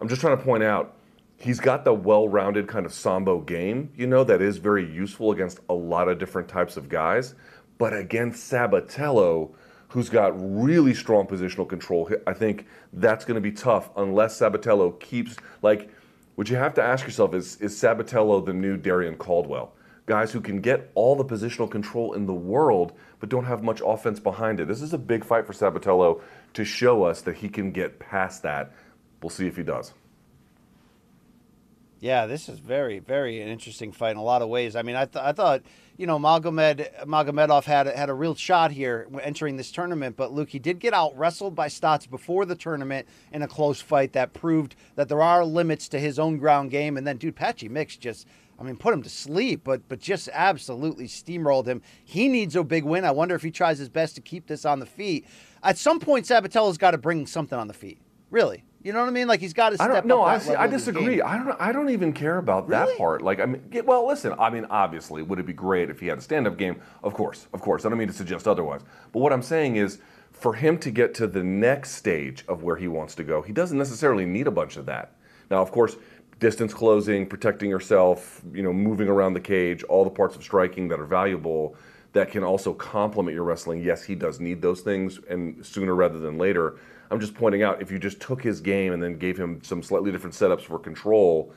I'm just trying to point out he's got the well-rounded kind of sambo game. You know, that is very useful against a lot of different types of guys. But against Sabatello, who's got really strong positional control, I think that's going to be tough unless Sabatello keeps, what you have to ask yourself is Sabatello the new Darian Caldwell? Guys who can get all the positional control in the world, but don't have much offense behind it. This is a big fight for Sabatello to show us that he can get past that. We'll see if he does. Yeah, this is very, very an interesting fight in a lot of ways. I mean, I thought, you know, Magomedov had a real shot here entering this tournament, but Luke, he did get out-wrestled by Stotts before the tournament in a close fight that proved that there are limits to his own ground game. And then, dude, Patchy Mix just, I mean, put him to sleep, but just absolutely steamrolled him. He needs a big win. I wonder if he tries his best to keep this on the feet. At some point, Sabatello's got to bring something on the feet, really. You know what I mean? Like, he's got to step up. No, I disagree. I don't even care about that part. Like, I mean, well, listen, I mean, obviously, would it be great if he had a stand-up game? Of course. I don't mean to suggest otherwise. But what I'm saying is, for him to get to the next stage of where he wants to go, he doesn't necessarily need a bunch of that. Now, of course, distance closing, protecting yourself, you know, moving around the cage, all the parts of striking that are valuable that can also complement your wrestling. Yes, he does need those things, and sooner rather than later. I'm just pointing out, if you just took his game and then gave him some slightly different setups for control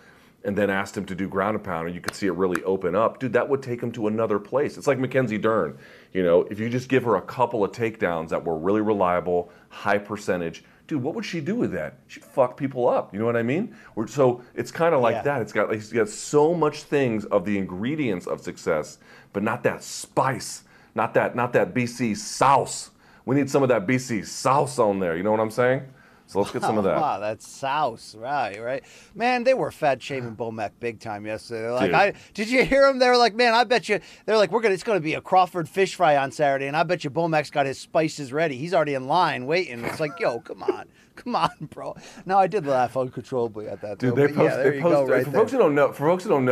and then asked him to do ground and pound, and you could see it really open up, dude, that would take him to another place. It's like Mackenzie Dern. You know, if you just give her a couple of takedowns that were really reliable, high percentage, dude, what would she do with that? She'd fuck people up. You know what I mean? So it's kind of like that. It's got so much things of the ingredients of success, but not that spice, not that BC sauce. We need some of that BC sauce on there. You know what I'm saying? So let's get some of that. Wow, that sauce, right? Man, they were fat shaming Bomek big time yesterday. They're like, did you hear them? They were like, man, I bet you. They're like, it's going to be a Crawford fish fry on Saturday, and I bet you Bomek's got his spices ready. He's already in line waiting. It's like, yo, come on, come on, bro. No, I did laugh uncontrollably at that. Dude, though, for folks who don't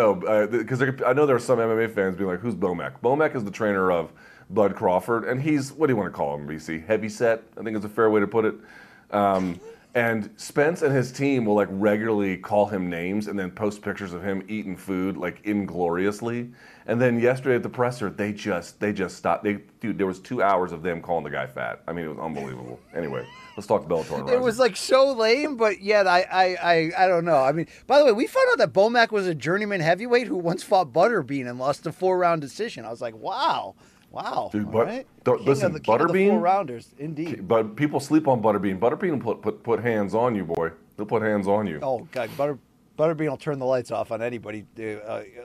know, because I know there are some MMA fans being like, who's Bomek? Bomek is the trainer of Bud Crawford, and he's, what do you want to call him, BC? Heavyset, I think is a fair way to put it. And Spence and his team will like regularly call him names and then post pictures of him eating food like ingloriously. And then yesterday at the presser, they just stopped. Dude, there was 2 hours of them calling the guy fat. I mean, it was unbelievable. Anyway, let's talk Bellator. And Ryzen. It was like so lame, but yet I don't know. I mean, by the way, we found out that Bomek was a journeyman heavyweight who once fought Butterbean and lost a 4-round decision. I was like, wow. Wow! Dude, listen, Butterbean. Four-rounders, indeed. But people sleep on Butterbean. Butterbean will put hands on you, boy. He'll put hands on you. Oh God, Butterbean will turn the lights off on anybody.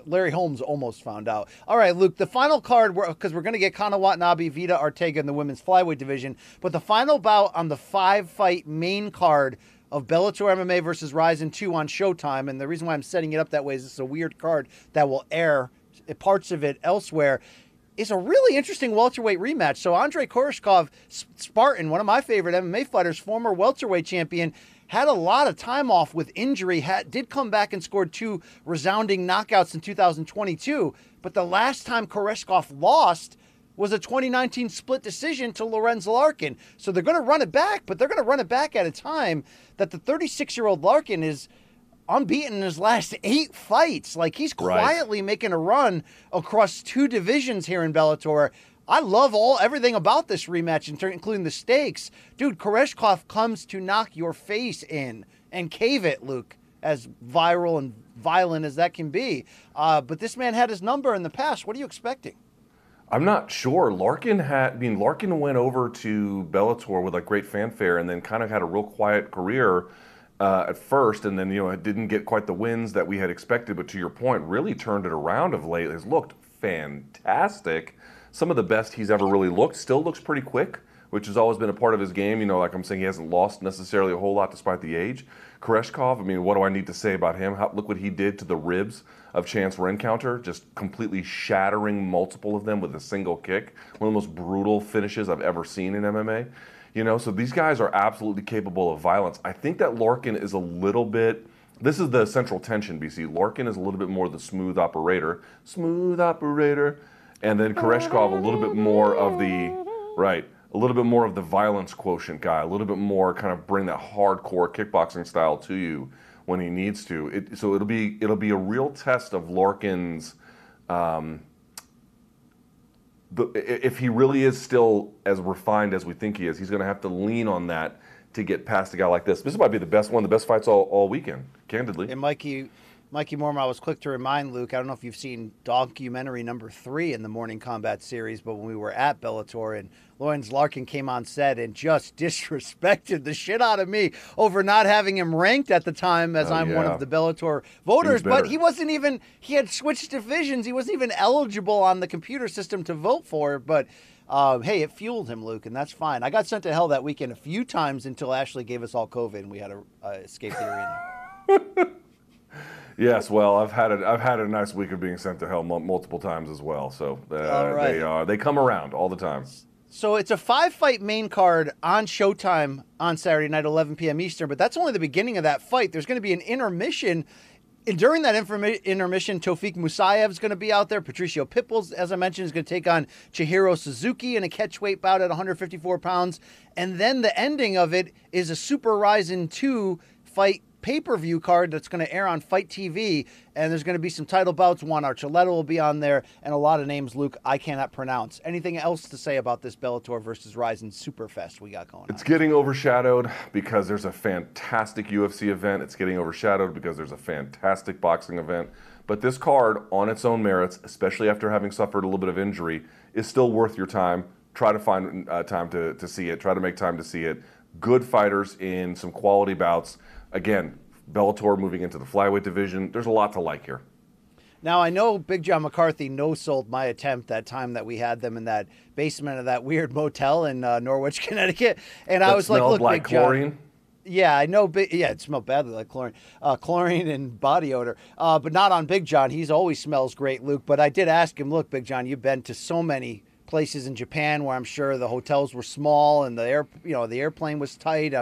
Larry Holmes almost found out. All right, Luke. The final card, because we're going to get Kana Watanabe, Vida Ortega in the women's flyweight division. But the final bout on the 5-fight main card of Bellator MMA versus Ryzen 2 on Showtime, and the reason why I'm setting it up that way is it's a weird card that will air parts of it elsewhere. It's a really interesting welterweight rematch. So Andre Koreshkov, Spartan, one of my favorite MMA fighters, former welterweight champion, had a lot of time off with injury, did come back and scored 2 resounding knockouts in 2022. But the last time Koreshkov lost was a 2019 split decision to Lorenz Larkin. So they're going to run it back, but they're going to run it back at a time that the 36-year-old Larkin is unbeaten in his last 8 fights. Like, he's quietly making a run across 2 divisions here in Bellator. I love everything about this rematch, including the stakes. Dude, Koreshkov comes to knock your face in and cave it, Luke, as viral and violent as that can be. But this man had his number in the past. What are you expecting? I'm not sure. Larkin went over to Bellator with a great fanfare and then kind of had a real quiet career at first, and then, you know, it didn't get quite the wins that we had expected, but to your point, really turned it around of late. Has looked fantastic. Some of the best he's ever really looked. Still looks pretty quick, which has always been a part of his game. You know, like I'm saying, he hasn't lost necessarily a whole lot despite the age. Koreshkov, I mean, what do I need to say about him? Look what he did to the ribs of Chance Rencounter, just completely shattering multiple of them with a single kick. One of the most brutal finishes I've ever seen in MMA. You know, so these guys are absolutely capable of violence. I think that Larkin is a little bit, this is the central tension, BC. Larkin is a little bit more the smooth operator. And then Koreshkov a little bit more of the, a little bit more of the violence quotient guy, a little bit more kind of bring that hardcore kickboxing style to you when he needs to. So it'll be a real test of Larkin's, if he really is still as refined as we think he is, he's going to have to lean on that to get past a guy like this. This might be the best one, the best fights all weekend, candidly. And Mikey Mormon, I was quick to remind Luke, I don't know if you've seen documentary number 3 in the Morning Kombat series, but when we were at Bellator and Lorenz Larkin came on set and just disrespected the shit out of me over not having him ranked at the time, as I'm one of the Bellator voters, but he wasn't even, he had switched divisions, he wasn't even eligible on the computer system to vote for, but hey, it fueled him, Luke, and that's fine. I got sent to hell that weekend a few times until Ashley gave us all COVID and we had to escape the arena. Yes, well, I've had a nice week of being sent to hell multiple times as well. So they come around all the time. So it's a 5-fight main card on Showtime on Saturday night, 11 p.m. Eastern. But that's only the beginning of that fight. There's going to be an intermission. And during that intermission, Tofik Musayev's going to be out there. Patricio Pitbulls, as I mentioned, is going to take on Chihiro Suzuki in a catchweight bout at 154 pounds. And then the ending of it is a Super Ryzen 2 fight pay-per-view card that's going to air on Fight TV, and there's going to be some title bouts. Juan Archuleta will be on there, and a lot of names, Luke, I cannot pronounce. Anything else to say about this Bellator versus Ryzen Superfest we got going on? It's getting overshadowed because there's a fantastic UFC event. It's getting overshadowed because there's a fantastic boxing event. But this card, on its own merits, especially after having suffered a little bit of injury, is still worth your time. Try to find time to see it. Try to make time to see it. Good fighters in some quality bouts. Again, Bellator moving into the flyweight division. There's a lot to like here. Now, I know Big John McCarthy no-sold my attempt that time that we had them in that basement of that weird motel in Norwich, Connecticut. And I was like, look, Big John. Yeah, I know. Yeah, it smelled badly like chlorine. Chlorine and body odor, but not on Big John. He's always smells great, Luke. But I did ask him, look, Big John, you've been to so many places in Japan where I'm sure the hotels were small and the airplane was tight.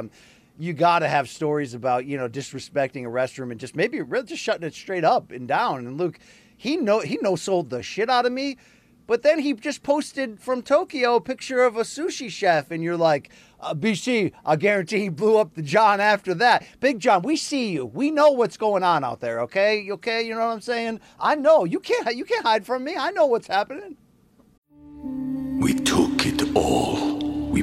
You got to have stories about, disrespecting a restroom and just maybe just shutting it straight up and down. And Luke, he no-sold the shit out of me. But then he just posted from Tokyo a picture of a sushi chef, and you're like, BC, I guarantee he blew up the John after that. Big John, we see you. We know what's going on out there, okay? You okay? You know what I'm saying? I know. You can't hide from me. I know what's happening. We took it all. We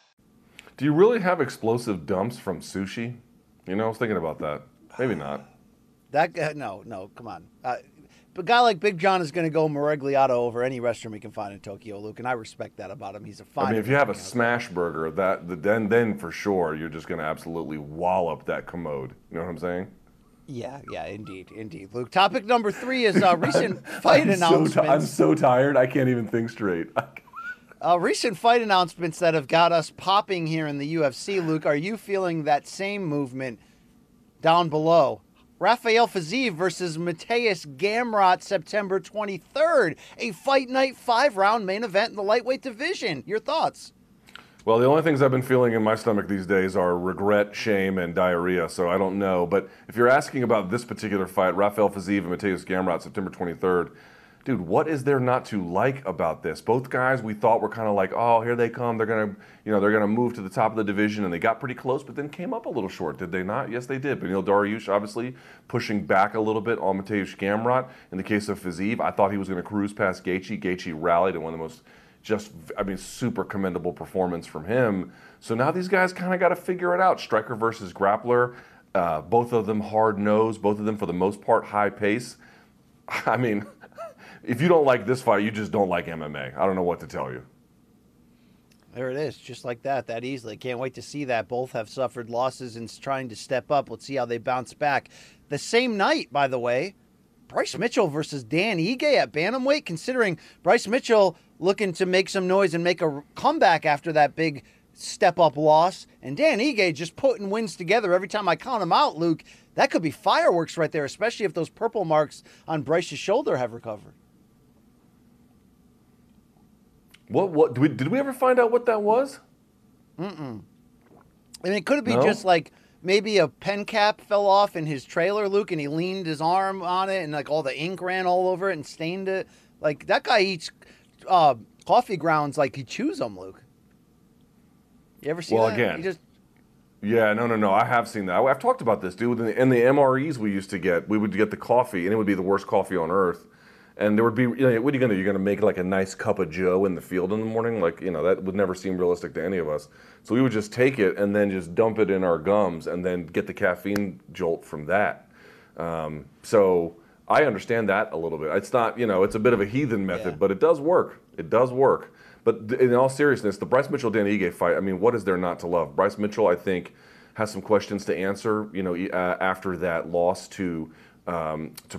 Do you really have explosive dumps from sushi? I was thinking about that. Maybe not. That guy, no, come on. But a guy like Big John is going to go Morigliato over any restroom he can find in Tokyo, Luke, and I respect that about him. He's a fine... if you have a smash burger, then for sure you're just going to absolutely wallop that commode. You know what I'm saying? Yeah, indeed, Luke. Topic number 3 is recent fight announcements. I'm so tired, I can't even think straight. Recent fight announcements that have got us popping here in the UFC, Luke. Are you feeling that same movement down below? Rafael Fiziev versus Mateus Gamrot, September 23rd. A Fight Night 5-round main event in the lightweight division. Your thoughts? Well, the only things I've been feeling in my stomach these days are regret, shame, and diarrhea, so I don't know. But if you're asking about this particular fight, Rafael Fiziev and Mateus Gamrot, September 23rd, dude, what is there not to like about this? Both guys we thought were kind of like, oh, here they come. They're going to, they're going to move to the top of the division, and they got pretty close, but then came up a little short, did they not? Yes, they did. Beneil Dariush obviously pushing back a little bit on Mateusz Gamrot. In the case of Fiziev, I thought he was going to cruise past Gaethje. Gaethje rallied in one of the most super commendable performance from him. So now these guys kind of got to figure it out. Striker versus grappler, both of them hard-nosed, both of them for the most part high pace. I mean... if you don't like this fight, you just don't like MMA. I don't know what to tell you. There it is, just like that easily. Can't wait to see that. Both have suffered losses and trying to step up. Let's see how they bounce back. The same night, by the way, Bryce Mitchell versus Dan Ige at bantamweight, considering Bryce Mitchell looking to make some noise and make a comeback after that big step-up loss. And Dan Ige just putting wins together every time I count him out, Luke. That could be fireworks right there, especially if those purple marks on Bryce's shoulder have recovered. What did we ever find out what that was? I mean, it could be just like maybe a pen cap fell off in his trailer, Luke, and he leaned his arm on it, and like all the ink ran all over it and stained it. Like that guy eats coffee grounds like he chews them, Luke. You ever see that? Again, no. I have seen that. I've talked about this, dude. In the MREs we used to get, we would get the coffee, and it would be the worst coffee on earth. And there would be, what are you going to do? You're going to make like a nice cup of joe in the field in the morning? Like, that would never seem realistic to any of us. So we would just take it and then just dump it in our gums and then get the caffeine jolt from that. So I understand that a little bit. It's not, it's a bit of a heathen method, but it does work. But in all seriousness, the Bryce Mitchell-Dan Ige fight, I mean, what is there not to love? Bryce Mitchell, I think, has some questions to answer, after that loss to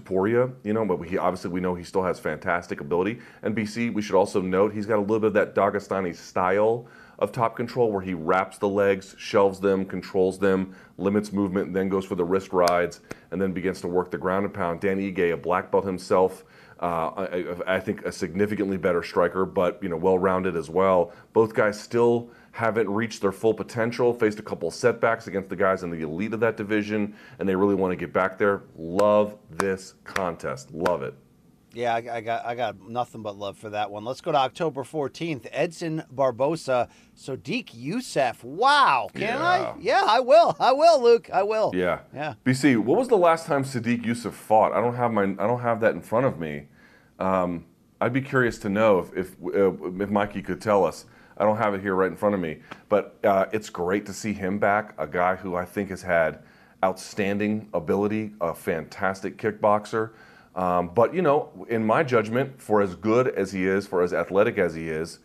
Poirier, but we know he still has fantastic ability. And BC, we should also note he's got a little bit of that Dagestani style of top control, where he wraps the legs, shelves them, controls them, limits movement, and then goes for the wrist rides, and then begins to work the ground and pound. Dan Ige, a black belt himself, I think a significantly better striker, but well-rounded as well. Both guys still haven't reached their full potential, faced a couple setbacks against the guys in the elite of that division, and they really want to get back there. Love this contest. Love it. Yeah, I got nothing but love for that one. Let's go to October 14th. Edson Barbosa, Sodiq Youssef. Wow. Can I? Yeah, I will. I will, Luke. I will. Yeah. Yeah. BC, what was the last time Sodiq Youssef fought? I don't have that in front of me. I'd be curious to know if Mikey could tell us. I don't have it here right in front of me, but it's great to see him back, a guy who I think has had outstanding ability, a fantastic kickboxer. But, in my judgment, for as good as he is, for as athletic as he is,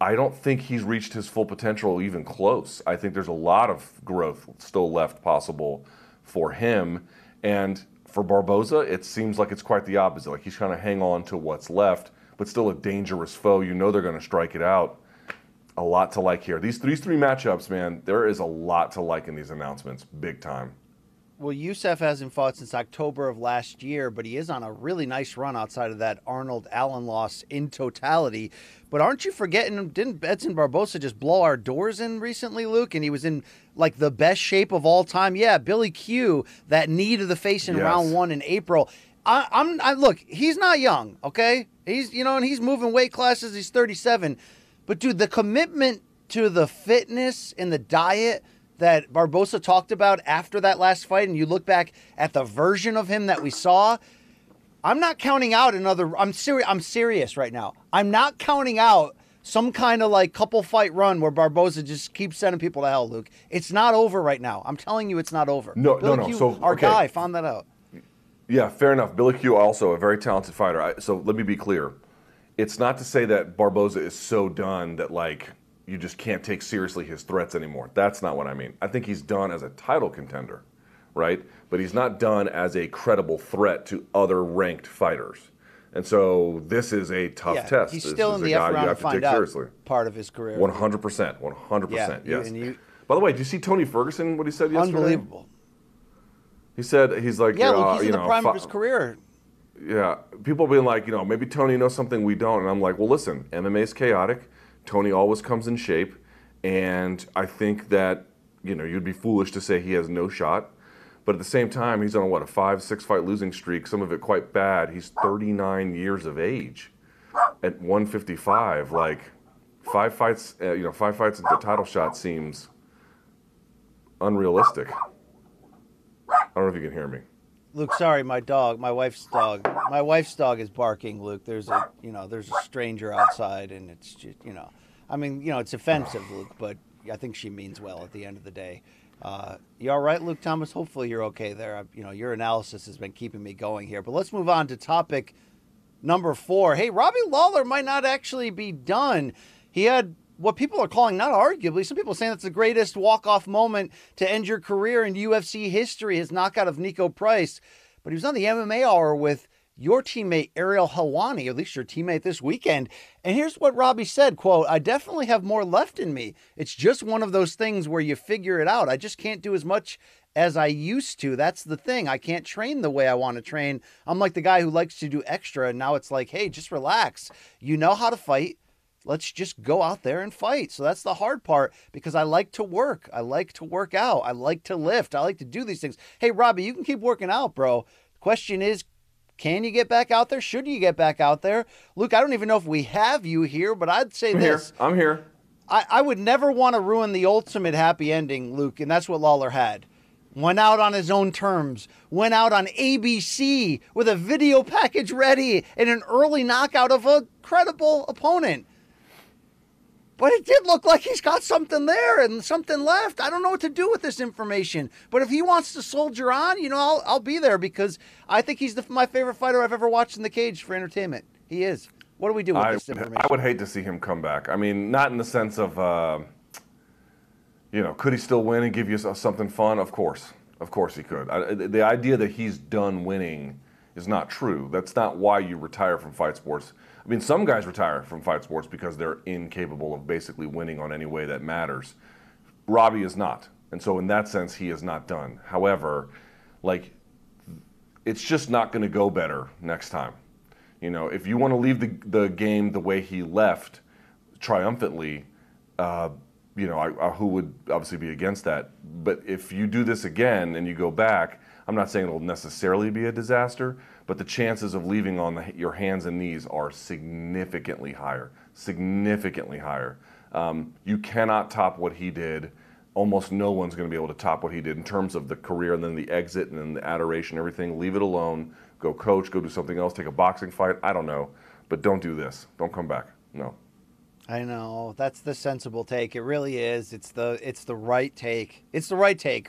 I don't think he's reached his full potential even close. I think there's a lot of growth still left possible for him. And for Barbosa, it seems like it's quite the opposite. Like he's trying to hang on to what's left, but still a dangerous foe. They're going to strike it out. A lot to like here. These three matchups, man, there is a lot to like in these announcements, big time. Well, Youssef hasn't fought since October of last year, but he is on a really nice run outside of that Arnold Allen loss in totality. But aren't you forgetting, didn't Edson Barbosa just blow our doors in recently, Luke? And he was in, like, the best shape of all time. Yeah, Billy Q, that knee to the face in round 1 in April. Look, he's not young, okay? He's, and he's moving weight classes. He's 37. But, dude, the commitment to the fitness and the diet that Barbosa talked about after that last fight, and you look back at the version of him that we saw, I'm not counting out another. I'm serious right now. I'm not counting out some kind of like couple fight run where Barbosa just keeps sending people to hell, Luke. It's not over right now. I'm telling you, it's not over. No. So our guy found that out. Yeah, fair enough. Billy Q, also a very talented fighter. So let me be clear. It's not to say that Barbosa is so done that you just can't take seriously his threats anymore. That's not what I mean. I think he's done as a title contender, right? But he's not done as a credible threat to other ranked fighters. And so this is a tough test. He's still in the F round to find out part of his career. 100%. 100%. Yes. By the way, did you see Tony Ferguson, what he said yesterday? Unbelievable. He said, he's like, yeah, Luke, he's in the prime of his career. Yeah. People being like, maybe Tony knows something we don't. And I'm like, well, listen, MMA is chaotic. Tony always comes in shape, and I think that, you'd be foolish to say he has no shot. But at the same time, he's on, a 5-6 fight losing streak, some of it quite bad. He's 39 years of age at 155. Like, 5 fights, 5 fights into title shot seems unrealistic. I don't know if you can hear me. Luke, sorry, my wife's dog is barking, Luke. There's a stranger outside, and it's just, it's offensive, Luke, but I think she means well at the end of the day. You all right, Luke Thomas? Hopefully you're okay there. Your analysis has been keeping me going here, but let's move on to topic number 4. Hey, Robbie Lawler might not actually be done. He had what people are calling, not arguably, some people are saying that's the greatest walk-off moment to end your career in UFC history, his knockout of Nico Price. But he was on the MMA Hour with your teammate Ariel Helwani, at least your teammate this weekend. And here's what Robbie said, quote, "I definitely have more left in me. It's just one of those things where you figure it out. I just can't do as much as I used to. That's the thing. I can't train the way I want to train. I'm like the guy who likes to do extra. And now it's like, hey, just relax. You know how to fight. Let's just go out there and fight." So that's the hard part, because I like to work. I like to work out. I like to lift. I like to do these things. Hey, Robbie, you can keep working out, bro. The question is, can you get back out there? Should you get back out there? Luke, I don't even know if we have you here, but I'd say this. I'm here. I would never want to ruin the ultimate happy ending, Luke, and that's what Lawler had. Went out on his own terms, went out on ABC with a video package ready and an early knockout of a credible opponent. But it did look like he's got something there and something left. I don't know what to do with this information. But if he wants to soldier on, I'll be there, because I think he's my favorite fighter I've ever watched in the cage for entertainment. He is. What do we do with this information? I would hate to see him come back. I mean, not in the sense of, could he still win and give you something fun? Of course. Of course he could. The idea that he's done winning is not true. That's not why you retire from fight sports. I mean, some guys retire from fight sports because they're incapable of basically winning on any way that matters. Robbie is not. And so in that sense, he is not done. However, like, it's just not going to go better next time. You know, if you want to leave the game the way he left, triumphantly, you know, who would obviously be against that? But if you do this again and you go back, I'm not saying it'll necessarily be a disaster, but the chances of leaving on your hands and knees are significantly higher, significantly higher. You cannot top what he did. Almost no one's going to be able to top what he did in terms of the career and then the exit and then the adoration, everything. Leave it alone. Go coach. Go do something else. Take a boxing fight. I don't know. But don't do this. Don't come back. No. I know. That's the sensible take. It really is. It's the right take. It's the right take.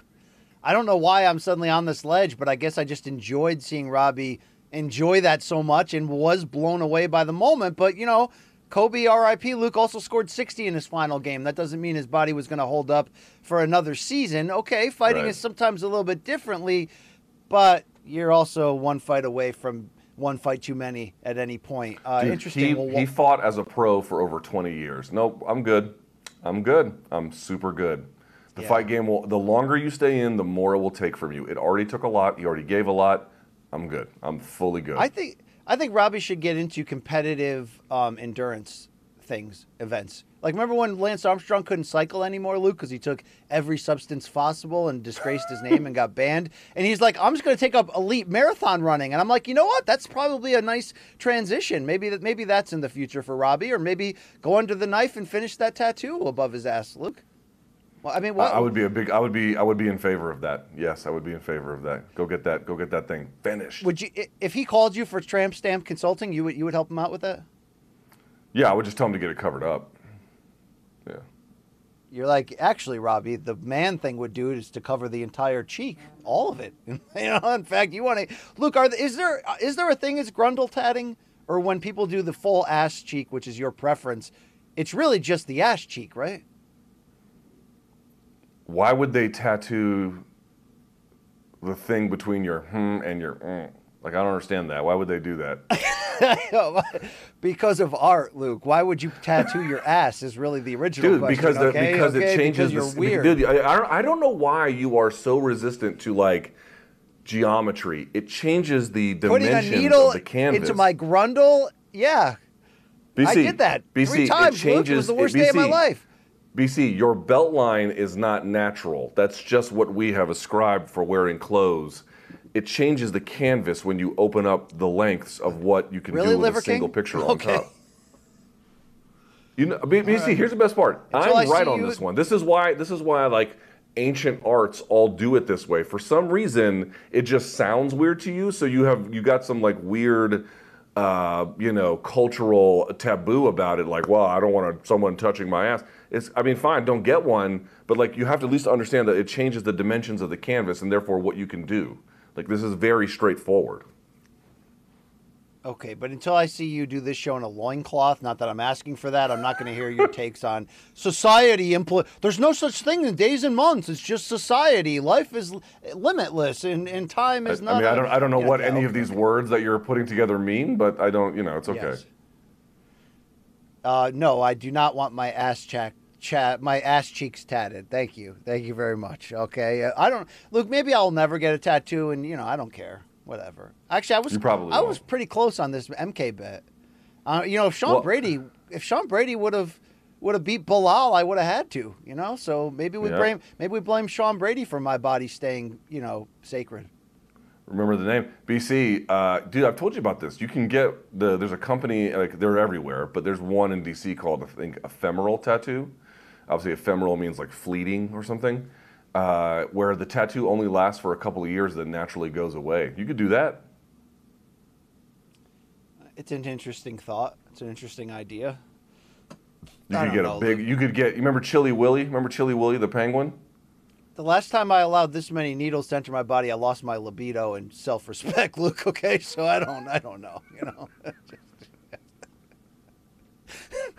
I don't know why I'm suddenly on this ledge, but I guess I just enjoyed seeing Robbie enjoy that so much and was blown away by the moment. But, you know, Kobe, R.I.P., Luke also scored 60 in his final game. That doesn't mean his body was going to hold up for another season. Okay, fighting is sometimes a little bit differently, but you're also one fight away from one fight too many at any point. Dude, interesting. He fought as a pro for over 20 years. Nope, I'm good. I'm good. I'm super good. The fight game, the longer you stay in, the more it will take from you. It already took a lot. He already gave a lot. I'm good. I'm fully good. I think Robbie should get into competitive endurance things, events. Like, remember when Lance Armstrong couldn't cycle anymore, Luke, because he took every substance possible and disgraced his name and got banned? And he's like, I'm just going to take up elite marathon running. And I'm like, you know what? That's probably a nice transition. Maybe that's in the future for Robbie, or maybe go under the knife and finish that tattoo above his ass, Luke. Well, I mean, what? I would be in favor of that. Yes, I would be in favor of that. Go get that thing finished. Would you, if he called you for tramp stamp consulting, you would help him out with that? Yeah, I would just tell him to get it covered up. Yeah. You're like, actually, Robbie, the man thing would do is to cover the entire cheek, all of it. You know, in fact, you want to Luke. Is there a thing as grundle tatting, or when people do the full ass cheek, which is your preference? It's really just the ass cheek, right? Why would they tattoo the thing between your and your Like, I don't understand that. Why would they do that? Because of art, Luke. Why would you tattoo your ass is really the original question. Because it changes. Because you're weird. Dude, I don't know why you are so resistant to, like, geometry. It changes the dimensions of the canvas. Into my grundle? Yeah. BC, I did that three times, Luke. It was the worst day of my life. BC, your belt line is not natural. That's just what we have ascribed for wearing clothes. It changes the canvas when you open up the lengths of what you can do with a single picture on top. You know, BC, here's the best part. I'm right on this one. This is why like ancient arts all do it this way. For some reason, it just sounds weird to you, so you got some like weird you know, cultural taboo about it, like, well, I don't want someone touching my ass. I mean, fine, don't get one, but like you have to at least understand that it changes the dimensions of the canvas and therefore what you can do. Like, this is very straightforward. Okay, but until I see you do this show in a loincloth, not that I'm asking for that, I'm not going to hear your takes on society. There's no such thing in days and months. It's just society. Life is limitless, and time is not. I mean, I don't know what any of these words that you're putting together mean, but I don't, you know, it's okay. Yes. No, I do not want my ass my ass cheeks tatted. Thank you very much. Okay, I don't, Luke. Maybe I'll never get a tattoo, and you know, I don't care. Whatever. Actually, I was pretty close on this MK bet. You know, if Sean Brady would have beat Bilal, I would have had to. You know, so maybe we blame Sean Brady for my body staying, you know, sacred. Remember the name BC, dude. I've told you about this. You can get there's a company, like they're everywhere, but there's one in DC called, I think, Ephemeral Tattoo. Obviously, ephemeral means like fleeting or something. Where the tattoo only lasts for a couple of years, then naturally goes away. You could do that. It's an interesting thought. It's an interesting idea. You could get You remember Chili Willy? Remember Chili Willy the penguin? The last time I allowed this many needles to enter my body, I lost my libido and self-respect, Luke. Okay, so I don't know. You know.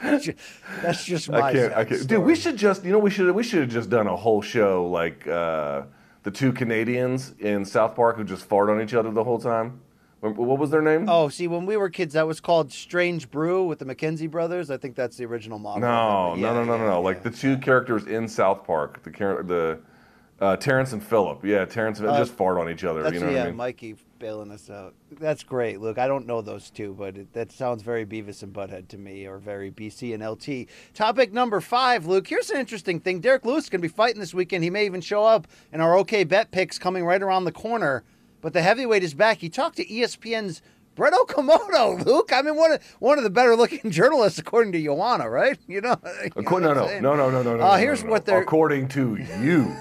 That's just my sense. Dude, we should just, you know, we should have just done a whole show like the two Canadians in South Park who just fart on each other the whole time. What was their name? Oh, see, when we were kids, that was called Strange Brew with the McKenzie brothers. I think that's the original model. No. Like the two characters in South Park, Terrence and Phillip. Yeah, Terrence and just fart on each other. That's, you know what I mean? Mikey bailing us out. That's great. Look, I don't know those two, but that sounds very Beavis and Butthead to me, or very BC and LT. Topic number 5, Luke. Here's an interesting thing. Derek Lewis is going to be fighting this weekend. He may even show up in our OK Bet picks coming right around the corner. But the heavyweight is back. He talked to ESPN's Brett Okamoto, Luke. I mean, one of the better-looking journalists, according to Ioana, right? You know. According to you.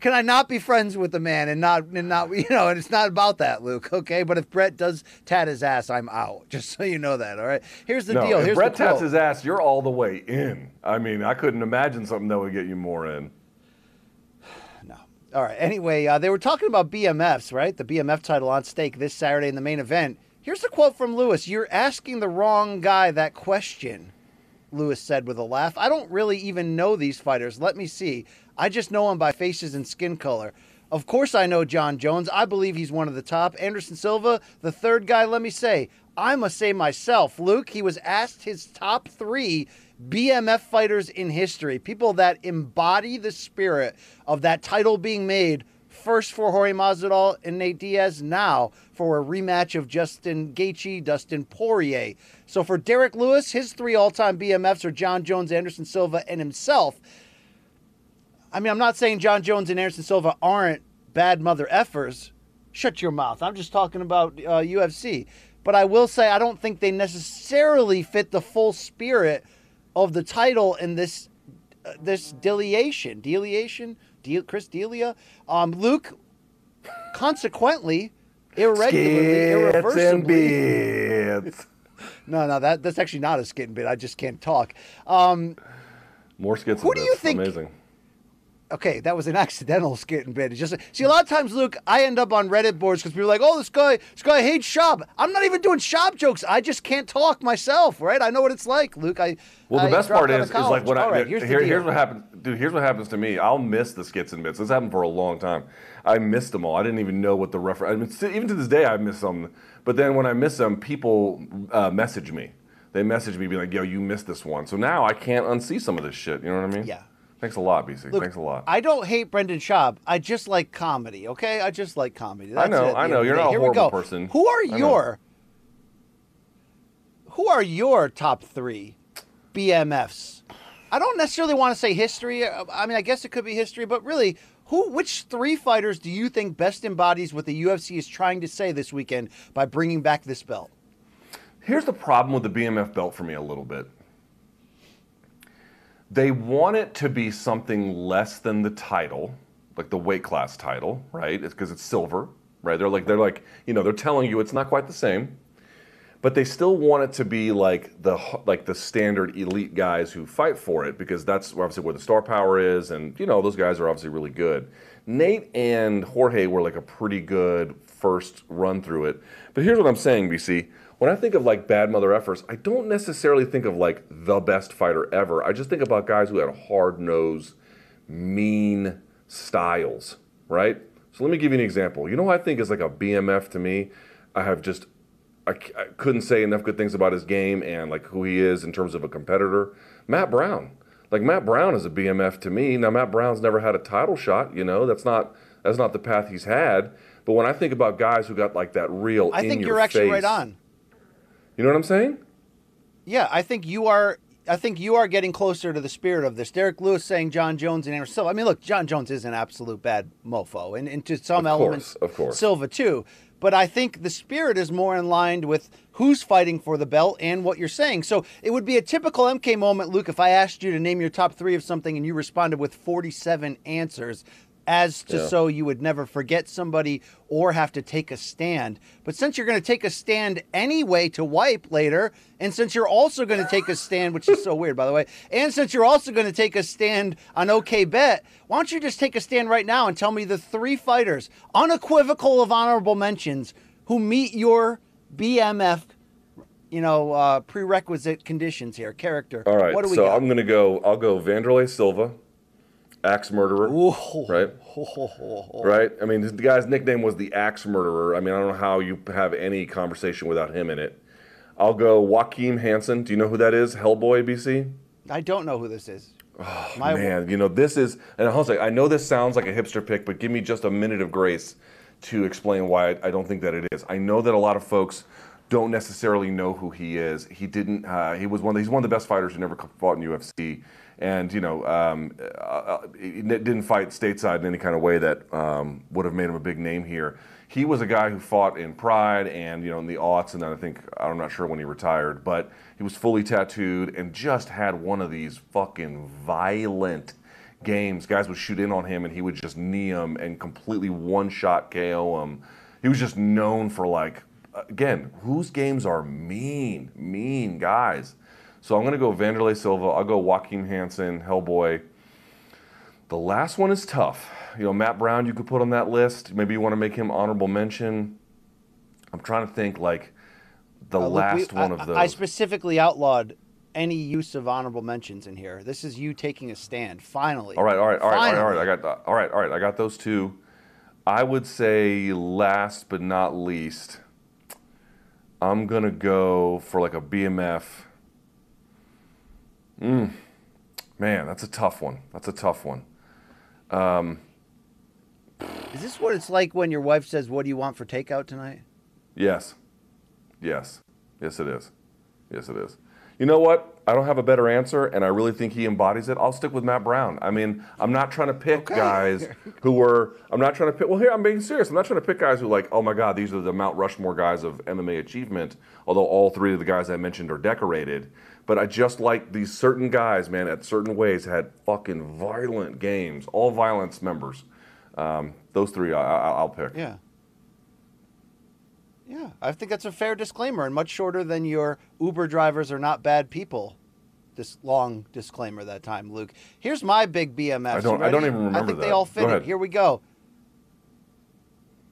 Can I not be friends with the man and not, you know, and it's not about that, Luke, okay? But if Brett does tat his ass, I'm out, just so you know that, all right? Here's the deal. If Brett tats his ass, you're all the way in. I mean, I couldn't imagine something that would get you more in. No. All right, anyway, they were talking about BMFs, right? The BMF title on stake this Saturday in the main event. Here's the quote from Lewis. "You're asking the wrong guy that question," Lewis said with a laugh. "I don't really even know these fighters. Let me see. I just know them by faces and skin color. Of course I know John Jones. I believe he's one of the top. Anderson Silva, the third guy, let me say. I must say myself." Luke, he was asked his top 3 BMF fighters in history. People that embody the spirit of that title being made. First for Jorge Masvidal and Nate Diaz, now for a rematch of Justin Gaethje, Dustin Poirier. So for Derek Lewis, his 3 all-time BMFs are John Jones, Anderson Silva, and himself. I mean, I'm not saying John Jones and Anderson Silva aren't bad mother effers. Shut your mouth. I'm just talking about UFC. But I will say I don't think they necessarily fit the full spirit of the title in this deliation. Chris D'Elia, Luke, consequently, irreversibly. That's actually not a skit and bit. I just can't talk. More skits. Who do you think? Amazing. Okay, that was an accidental skit and bit. See, a lot of times, Luke, I end up on Reddit boards because people are like, "Oh, this guy hates Shab." I'm not even doing Shab jokes. I just can't talk myself, right? I know what it's like, Luke. The best part is like when here's what happens, dude. Here's what happens to me. I'll miss the skits and bits. This happened for a long time. I missed them all. I didn't even know what the reference. I mean, even to this day, I miss them. But then when I miss them, people message me. They message me, be like, "Yo, you missed this one." So now I can't unsee some of this shit. You know what I mean? Yeah. Thanks a lot, BC. Look, thanks a lot. I don't hate Brendan Schaub. I just like comedy, okay? I just like comedy. That's I know. You're not a horrible person. Who are your top 3 BMFs? I don't necessarily want to say history. I mean, I guess it could be history, but really, which 3 fighters do you think best embodies what the UFC is trying to say this weekend by bringing back this belt? Here's the problem with the BMF belt for me a little bit. They want it to be something less than the title, like the weight class title, right? It's because it's silver, right? They're like, you know, they're telling you it's not quite the same, but they still want it to be like the standard elite guys who fight for it, because that's obviously where the star power is, and you know, those guys are obviously really good. Nate and Jorge were like a pretty good first run through it, but here's what I'm saying, BC. When I think of like bad mother effers, I don't necessarily think of like the best fighter ever. I just think about guys who had hard-nosed, mean styles, right? So let me give you an example. You know who I think is like a BMF to me? I couldn't say enough good things about his game and like who he is in terms of a competitor. Matt Brown. Like Matt Brown is a BMF to me. Now Matt Brown's never had a title shot, you know, that's not the path he's had. But when I think about guys who got like that real in your face. I think you're actually right on. You know what I'm saying? Yeah, I think you are getting closer to the spirit of this. Derek Lewis saying John Jones and Anderson Silva. I mean, look, John Jones is an absolute bad mofo, and to some elements, of course, Silva too. But I think the spirit is more in line with who's fighting for the belt and what you're saying. So it would be a typical MK moment, Luke, if I asked you to name your top 3 of something and you responded with 47 answers. So you would never forget somebody or have to take a stand. But since you're going to take a stand anyway to wipe later, and since you're also going to take a stand, which is so weird, by the way, and since you're also going to take a stand on OK Bet, why don't you just take a stand right now and tell me the 3 fighters, unequivocal of honorable mentions, who meet your BMF, you know, prerequisite conditions here, character. All right, what do we got? I'll go Vanderlei Silva. Axe Murderer, right? Right? I mean, the guy's nickname was the Axe Murderer. I mean, I don't know how you have any conversation without him in it. I'll go Joaquin Hansen. Do you know who that is? Hellboy, BC? I don't know who this is. Oh, man. You know, this is... And I'll say, I know this sounds like a hipster pick, but give me just a minute of grace to explain why I don't think that it is. I know that a lot of folks don't necessarily know who he is. He didn't... he's one of the best fighters who never fought in UFC. And, you know, he didn't fight stateside in any kind of way that would have made him a big name here. He was a guy who fought in Pride and, you know, in the aughts, and then I think, I'm not sure when he retired, but he was fully tattooed and just had one of these fucking violent games. Guys would shoot in on him and he would just knee him and completely one-shot KO him. He was just known for, like, again, whose games are mean, mean guys. So I'm going to go Vanderlei Silva. I'll go Joaquin Hansen, Hellboy. The last one is tough. You know, Matt Brown, you could put on that list. Maybe you want to make him honorable mention. I'm trying to think, like, the last one of those. I specifically outlawed any use of honorable mentions in here. This is you taking a stand, finally. All right. I got those two. I would say last but not least, I'm going to go for, like, a BMF. Man, that's a tough one. That's a tough one. Is this what it's like when your wife says, what do you want for takeout tonight? Yes. Yes. Yes, it is. Yes, it is. You know what? I don't have a better answer, and I really think he embodies it. I'll stick with Matt Brown. I mean, I'm not trying to pick guys who were... I'm not trying to pick... Well, here, I'm being serious. I'm not trying to pick guys who, like, oh, my God, these are the Mount Rushmore guys of MMA achievement, although all three of the guys I mentioned are decorated. But I just like these certain guys, man, at certain ways had fucking violent games, all violence members. Those three I'll pick. Yeah. Yeah, I think that's a fair disclaimer, and much shorter than your Uber drivers are not bad people. This long disclaimer that time, Luke. Here's my big BMF. I don't even remember. I think they all fit. Here we go.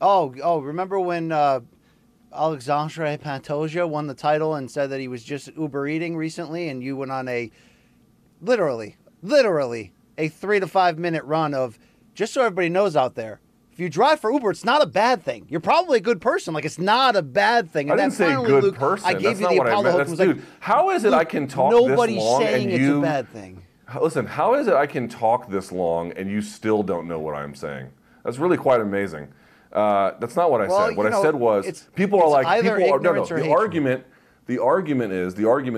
Oh, remember when Alexandre Pantoja won the title and said that he was just Uber eating recently, and you went on a literally a 3 to 5 minute run of, just so everybody knows out there, if you drive for Uber, it's not a bad thing. You're probably a good person. Like, it's not a bad thing. And I didn't say good person. I gave you the Apollo hook. Dude, how is it I can talk this long and you... Nobody's saying it's a bad thing. Listen, how is it I can talk this long and you still don't know what I'm saying? That's really quite amazing. That's not what I said. What I said was, people are like, people are... No, the argument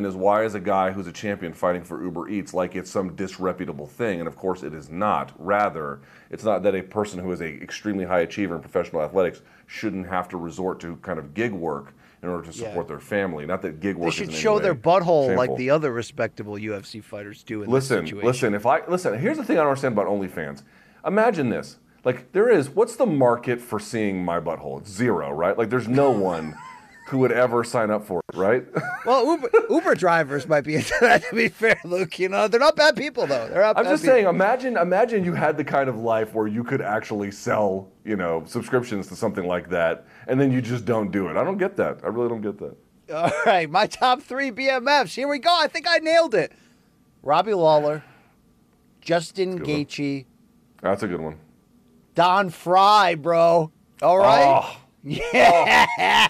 is, why is a guy who's a champion fighting for Uber Eats like it's some disreputable thing? And of course it is not. Rather, it's not that a person who is an extremely high achiever in professional athletics shouldn't have to resort to kind of gig work in order to support their family. Not that gig work... They should show their butthole shameful, like the other respectable UFC fighters do in this situation. Listen, here's the thing I don't understand about OnlyFans. Imagine this. Like, there is... what's the market for seeing my butthole? It's zero, right? Like, there's no one who would ever sign up for it, right? Well, Uber drivers might be into that, to be fair, Luke. You know, they're not bad people, though. I'm just saying, imagine you had the kind of life where you could actually sell, you know, subscriptions to something like that, and then you just don't do it. I don't get that. I really don't get that. All right, my top three BMFs. Here we go. I think I nailed it. Robbie Lawler, Justin Gaethje. That's a good one. Don Fry, bro. All right? Oh. Yeah. Oh.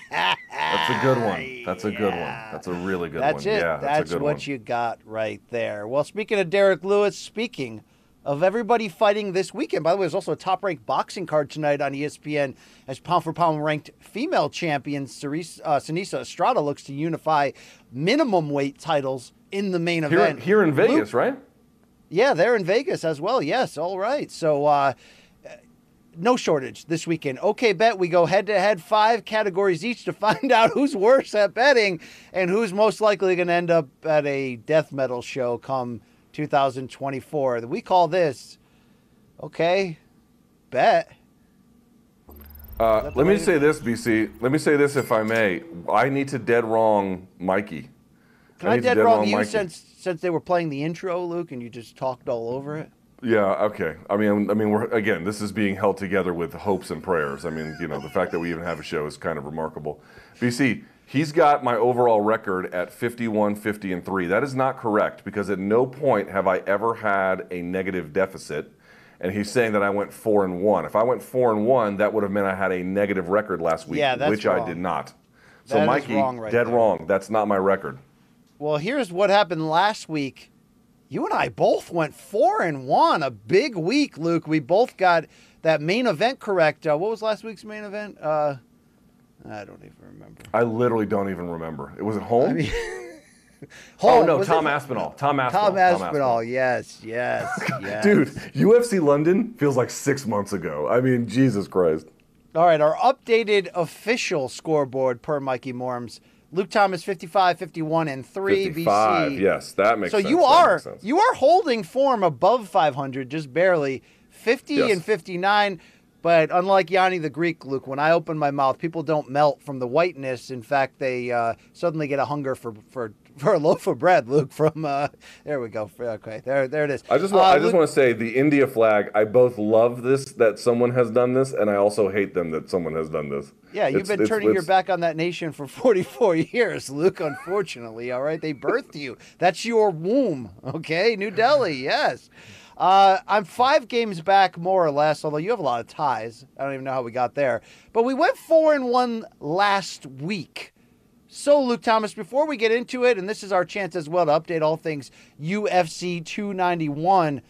That's a good one. That's a good one. That's a really good one. It. Yeah, that's a good one. That's what you got right there. Well, speaking of Derek Lewis, speaking of everybody fighting this weekend, by the way, there's also a top-ranked boxing card tonight on ESPN as pound-for-pound ranked female champion Sinisa Estrada looks to unify minimum weight titles in the main event. Here in Vegas, right? Yeah, they're in Vegas as well. Yes, all right. So, no shortage this weekend. Okay, bet. We go head-to-head, 5 categories each to find out who's worse at betting and who's most likely going to end up at a death metal show come 2024. We call this, okay, bet. Let me say this, BC. Let me say this, if I may. I need to dead wrong Mikey. Can I dead wrong you since they were playing the intro, Luke, and you just talked all over it? Yeah, okay. I mean, we're, again, this is being held together with hopes and prayers. I mean, you know, the fact that we even have a show is kind of remarkable. BC, he's got my overall record at 51-50-3. That is not correct, because at no point have I ever had a negative deficit. And he's saying that I went 4-1. If I went 4-1, that would have meant I had a negative record last week, which I did not. So, Mikey, dead wrong. That's not my record. Well, here's what happened last week. You and I both went 4-1. A big week, Luke. We both got that main event correct. What was last week's main event? I don't even remember. I literally don't even remember. It was at home? I mean, home, oh, no, Tom Aspinall, yes. Dude, UFC London feels like 6 months ago. I mean, Jesus Christ. All right, our updated official scoreboard per Mikey Morms. Luke Thomas, 55, 51, and 3. 55, BC. Yes, that makes sense. So you are holding form above 500, just barely. 50 and 59. But unlike Yanni the Greek, Luke, when I open my mouth, people don't melt from the whiteness. In fact, they suddenly get a hunger for a loaf of bread, Luke. From there we go. Okay, there it is. I just want to say the India flag. I both love this that someone has done this, and I also hate them that someone has done this. Yeah, you've been turning your back on that nation for 44 years, Luke. Unfortunately, all right, they birthed you. That's your womb. Okay, New Delhi. Yes. I'm 5 games back, more or less, although you have a lot of ties. I don't even know how we got there. But we went 4-1 last week. So, Luke Thomas, before we get into it, and this is our chance as well to update all things UFC 291,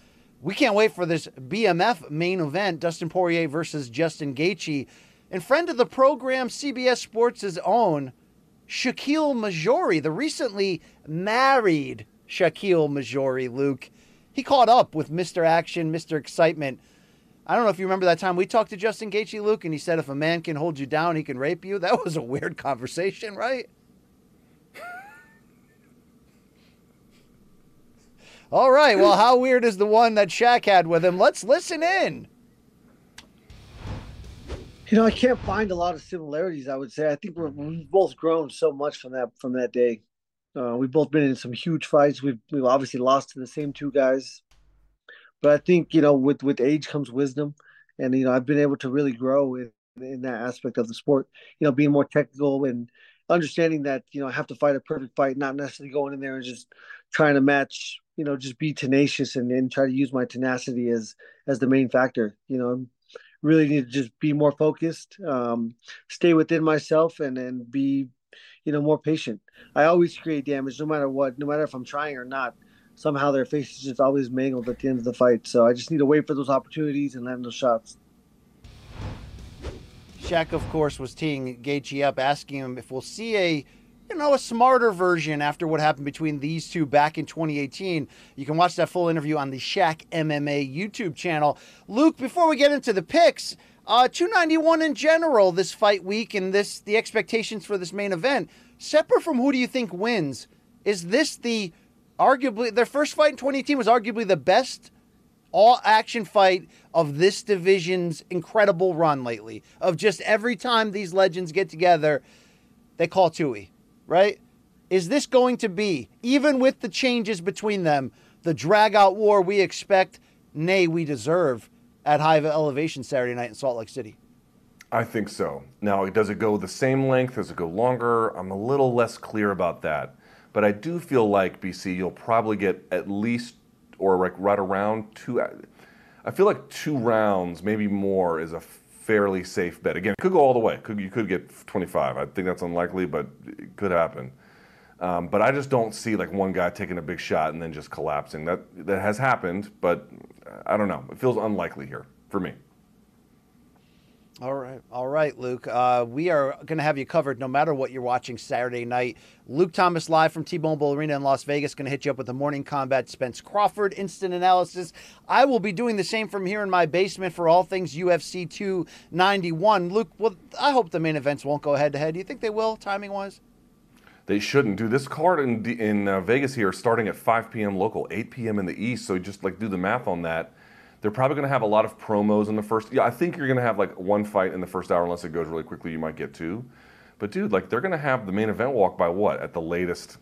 we can't wait for this BMF main event, Dustin Poirier versus Justin Gaethje. And friend of the program, CBS Sports' own, Shaquille Majori, the recently married Shaquille Majori, Luke. He caught up with Mr. Action, Mr. Excitement. I don't know if you remember that time we talked to Justin Gaethje, Luke, and he said if a man can hold you down, he can rape you. That was a weird conversation, right? All right, well, how weird is the one that Shaq had with him? Let's listen in. You know, I can't find a lot of similarities, I would say. I think we've both grown so much from that day. We've both been in some huge fights. We've obviously lost to the same two guys. But I think, you know, with age comes wisdom. And, you know, I've been able to really grow in that aspect of the sport. You know, being more technical and understanding that, you know, I have to fight a perfect fight, not necessarily going in there and just trying to match, you know, just be tenacious and try to use my tenacity as the main factor. You know, really need to just be more focused, stay within myself and be, you know, more patient. I always create damage no matter what, no matter if I'm trying or not. Somehow their face is just always mangled at the end of the fight. So I just need to wait for those opportunities and land those shots. Shaq, of course, was teeing Gaethje up, asking him if we'll see a, you know, a smarter version after what happened between these two back in 2018. You can watch that full interview on the Shaq MMA YouTube channel. Luke, before we get into the picks, 291 in general this fight week and the expectations for this main event. Separate from who do you think wins, is this arguably their first fight in 2018 was arguably the best all-action fight of this division's incredible run lately. Of just every time these legends get together, they call Tui, right? Is this going to be, even with the changes between them, the drag-out war we expect, nay, we deserve, at high elevation Saturday night in Salt Lake City? I think so. Now, does it go the same length? Does it go longer? I'm a little less clear about that. But I do feel like, BC, you'll probably get at least, or like right around two. I feel like 2 rounds, maybe more, is a fairly safe bet. Again, it could go all the way. You could get 25. I think that's unlikely, but it could happen. But I just don't see like one guy taking a big shot and then just collapsing. That has happened, but I don't know. It feels unlikely here for me. All right, Luke. We are going to have you covered no matter what you're watching Saturday night. Luke Thomas live from T-Mobile Arena in Las Vegas. Going to hit you up with the Morning Kombat Spence Crawford instant analysis. I will be doing the same from here in my basement for all things UFC 291. Luke, well, I hope the main events won't go head-to-head. Do you think they will, timing-wise? They shouldn't. Do this card in Vegas here starting at 5 p.m. local, 8 p.m. in the East, so just like do the math on that. They're probably going to have a lot of promos in the first. Yeah, I think you're going to have like one fight in the first hour, unless it goes really quickly. You might get 2, but dude, like they're going to have the main event walk by what at the latest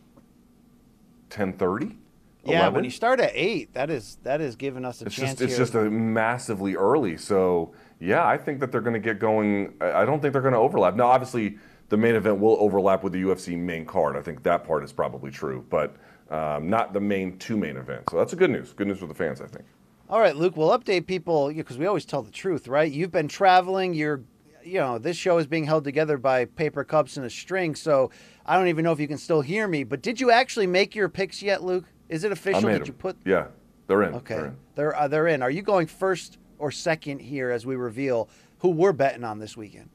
10:30. Yeah, 11? When you start at 8, that is giving us a chance. It's just a massively early. So yeah, I think that they're going to get going. I don't think they're going to overlap. Now, obviously, the main event will overlap with the UFC main card. I think that part is probably true, but not the main 2 main events. So that's good news for the fans, I think. All right, Luke, we'll update people because we always tell the truth, right? You've been traveling. You're, you know, this show is being held together by paper cups and a string, so I don't even know if you can still hear me. But did you actually make your picks yet, Luke? Is it official that you put? Yeah, they're in. Okay, they're in. Are you going first or second here as we reveal who we're betting on this weekend?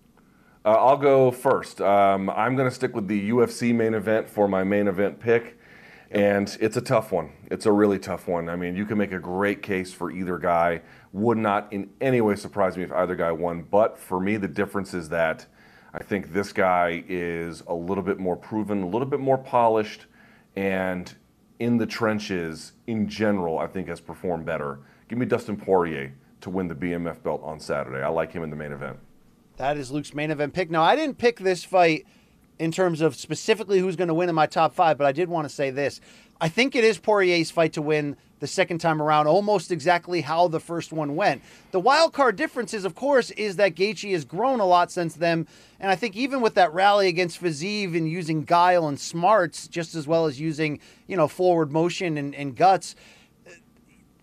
I'll go first. I'm going to stick with the UFC main event for my main event pick. And it's a tough one. It's a really tough one. I mean, you can make a great case for either guy. Would not in any way surprise me if either guy won. But for me, the difference is that I think this guy is a little bit more proven, a little bit more polished, and in the trenches in general, I think has performed better. Give me Dustin Poirier to win the BMF belt on Saturday. I like him in the main event. That is Luke's main event pick. Now, I didn't pick this fight in terms of specifically who's going to win in my top five, but I did want to say this. I think it is Poirier's fight to win the second time around, almost exactly how the first one went. The wild card difference is, of course, is that Gaethje has grown a lot since then, and I think even with that rally against Fiziev and using guile and smarts, just as well as using, you know, forward motion and guts,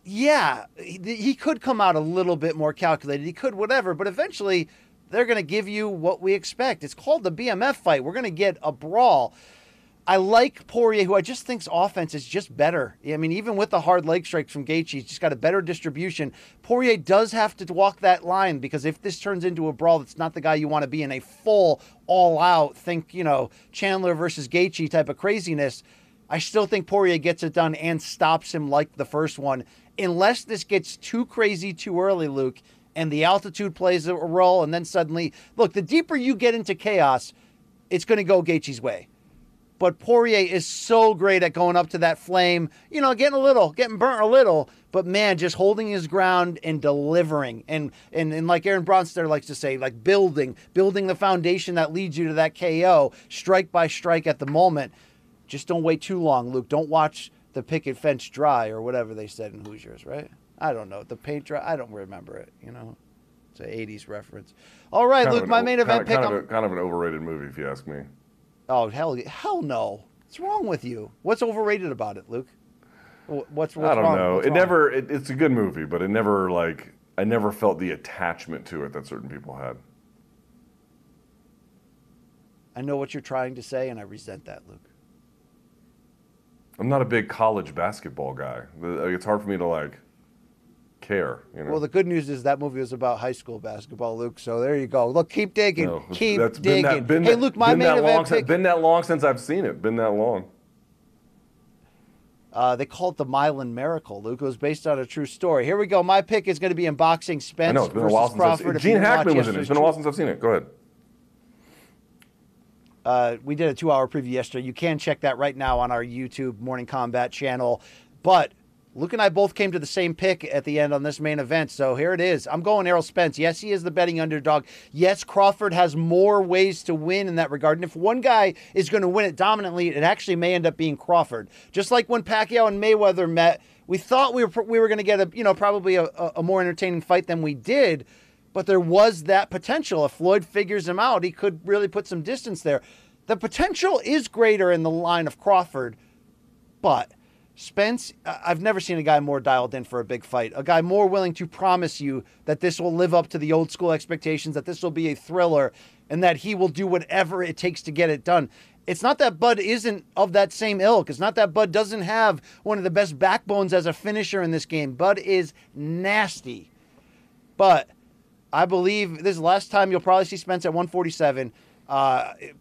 yeah, he could come out a little bit more calculated. He could whatever, but eventually they're going to give you what we expect. It's called the BMF fight. We're going to get a brawl. I like Poirier, who I just think's offense is just better. I mean, even with the hard leg strikes from Gaethje, he's just got a better distribution. Poirier does have to walk that line because if this turns into a brawl, that's not the guy you want to be in a full, all-out, think, you know, Chandler versus Gaethje type of craziness. I still think Poirier gets it done and stops him like the first one. Unless this gets too crazy too early, Luke, and the altitude plays a role, and then suddenly, look, the deeper you get into chaos, it's going to go Gaethje's way. But Poirier is so great at going up to that flame, you know, getting burnt a little, but man, just holding his ground and delivering. And like Aaron Bronster likes to say, like building the foundation that leads you to that KO, strike by strike at the moment. Just don't wait too long, Luke. Don't watch the picket fence dry or whatever they said in Hoosiers, right? I don't know. The paint dry. I don't remember it, you know. It's an 80s reference. All right, Luke, my main event pick. Kind of an overrated movie, if you ask me. Oh, hell no. What's wrong with you? What's overrated about it, Luke? What's wrong? I don't know. It's a good movie, but it never, like, I never felt the attachment to it that certain people had. I know what you're trying to say, and I resent that, Luke. I'm not a big college basketball guy. It's hard for me to, like, care, you know? Well, the good news is that movie was about high school basketball, Luke. So there you go. Look, keep digging. No, keep digging. Hey, Luke, my main event pick. It's been that long since I've seen it. Been that long. They call it the Milan Miracle, Luke. It was based on a true story. Here we go. My pick is going to be in boxing. Spence versus Crawford. Gene Hackman was in it. It's been a while since I've seen it. Go ahead. We did a 2-hour preview yesterday. You can check that right now on our YouTube Morning Kombat channel. But Luke and I both came to the same pick at the end on this main event, so here it is. I'm going Errol Spence. Yes, he is the betting underdog. Yes, Crawford has more ways to win in that regard, and if one guy is going to win it dominantly, it actually may end up being Crawford. Just like when Pacquiao and Mayweather met, we thought we were going to get a, you know, probably a more entertaining fight than we did, but there was that potential. If Floyd figures him out, he could really put some distance there. The potential is greater in the line of Crawford, but Spence, I've never seen a guy more dialed in for a big fight, a guy more willing to promise you that this will live up to the old school expectations, that this will be a thriller, and that he will do whatever it takes to get it done. It's not that Bud isn't of that same ilk. It's not that Bud doesn't have one of the best backbones as a finisher in this game. Bud is nasty. But I believe this is the last time you'll probably see Spence at 147.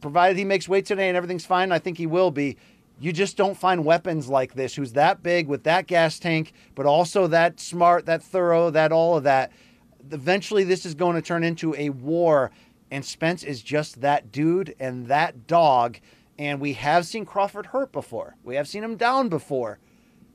Provided he makes weight today and everything's fine, I think he will be. You just don't find weapons like this, who's that big with that gas tank, but also that smart, that thorough, that all of that. Eventually, this is going to turn into a war, and Spence is just that dude and that dog. And we have seen Crawford hurt before. We have seen him down before.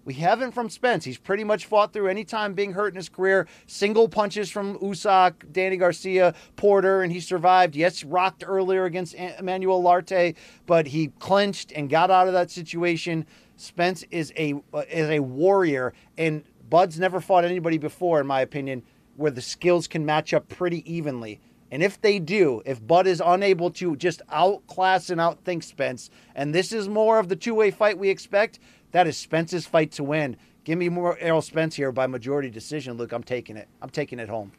We haven't from Spence. He's pretty much fought through any time being hurt in his career. Single punches from Usyk, Danny Garcia, Porter, and he survived. Yes, rocked earlier against Emmanuel Larte, but he clinched and got out of that situation. Spence is a warrior, and Bud's never fought anybody before, in my opinion, where the skills can match up pretty evenly. And if they do, if Bud is unable to just outclass and outthink Spence, and this is more of the two-way fight we expect, that is Spence's fight to win. Give me more Errol Spence here by majority decision, Luke. I'm taking it. I'm taking it home.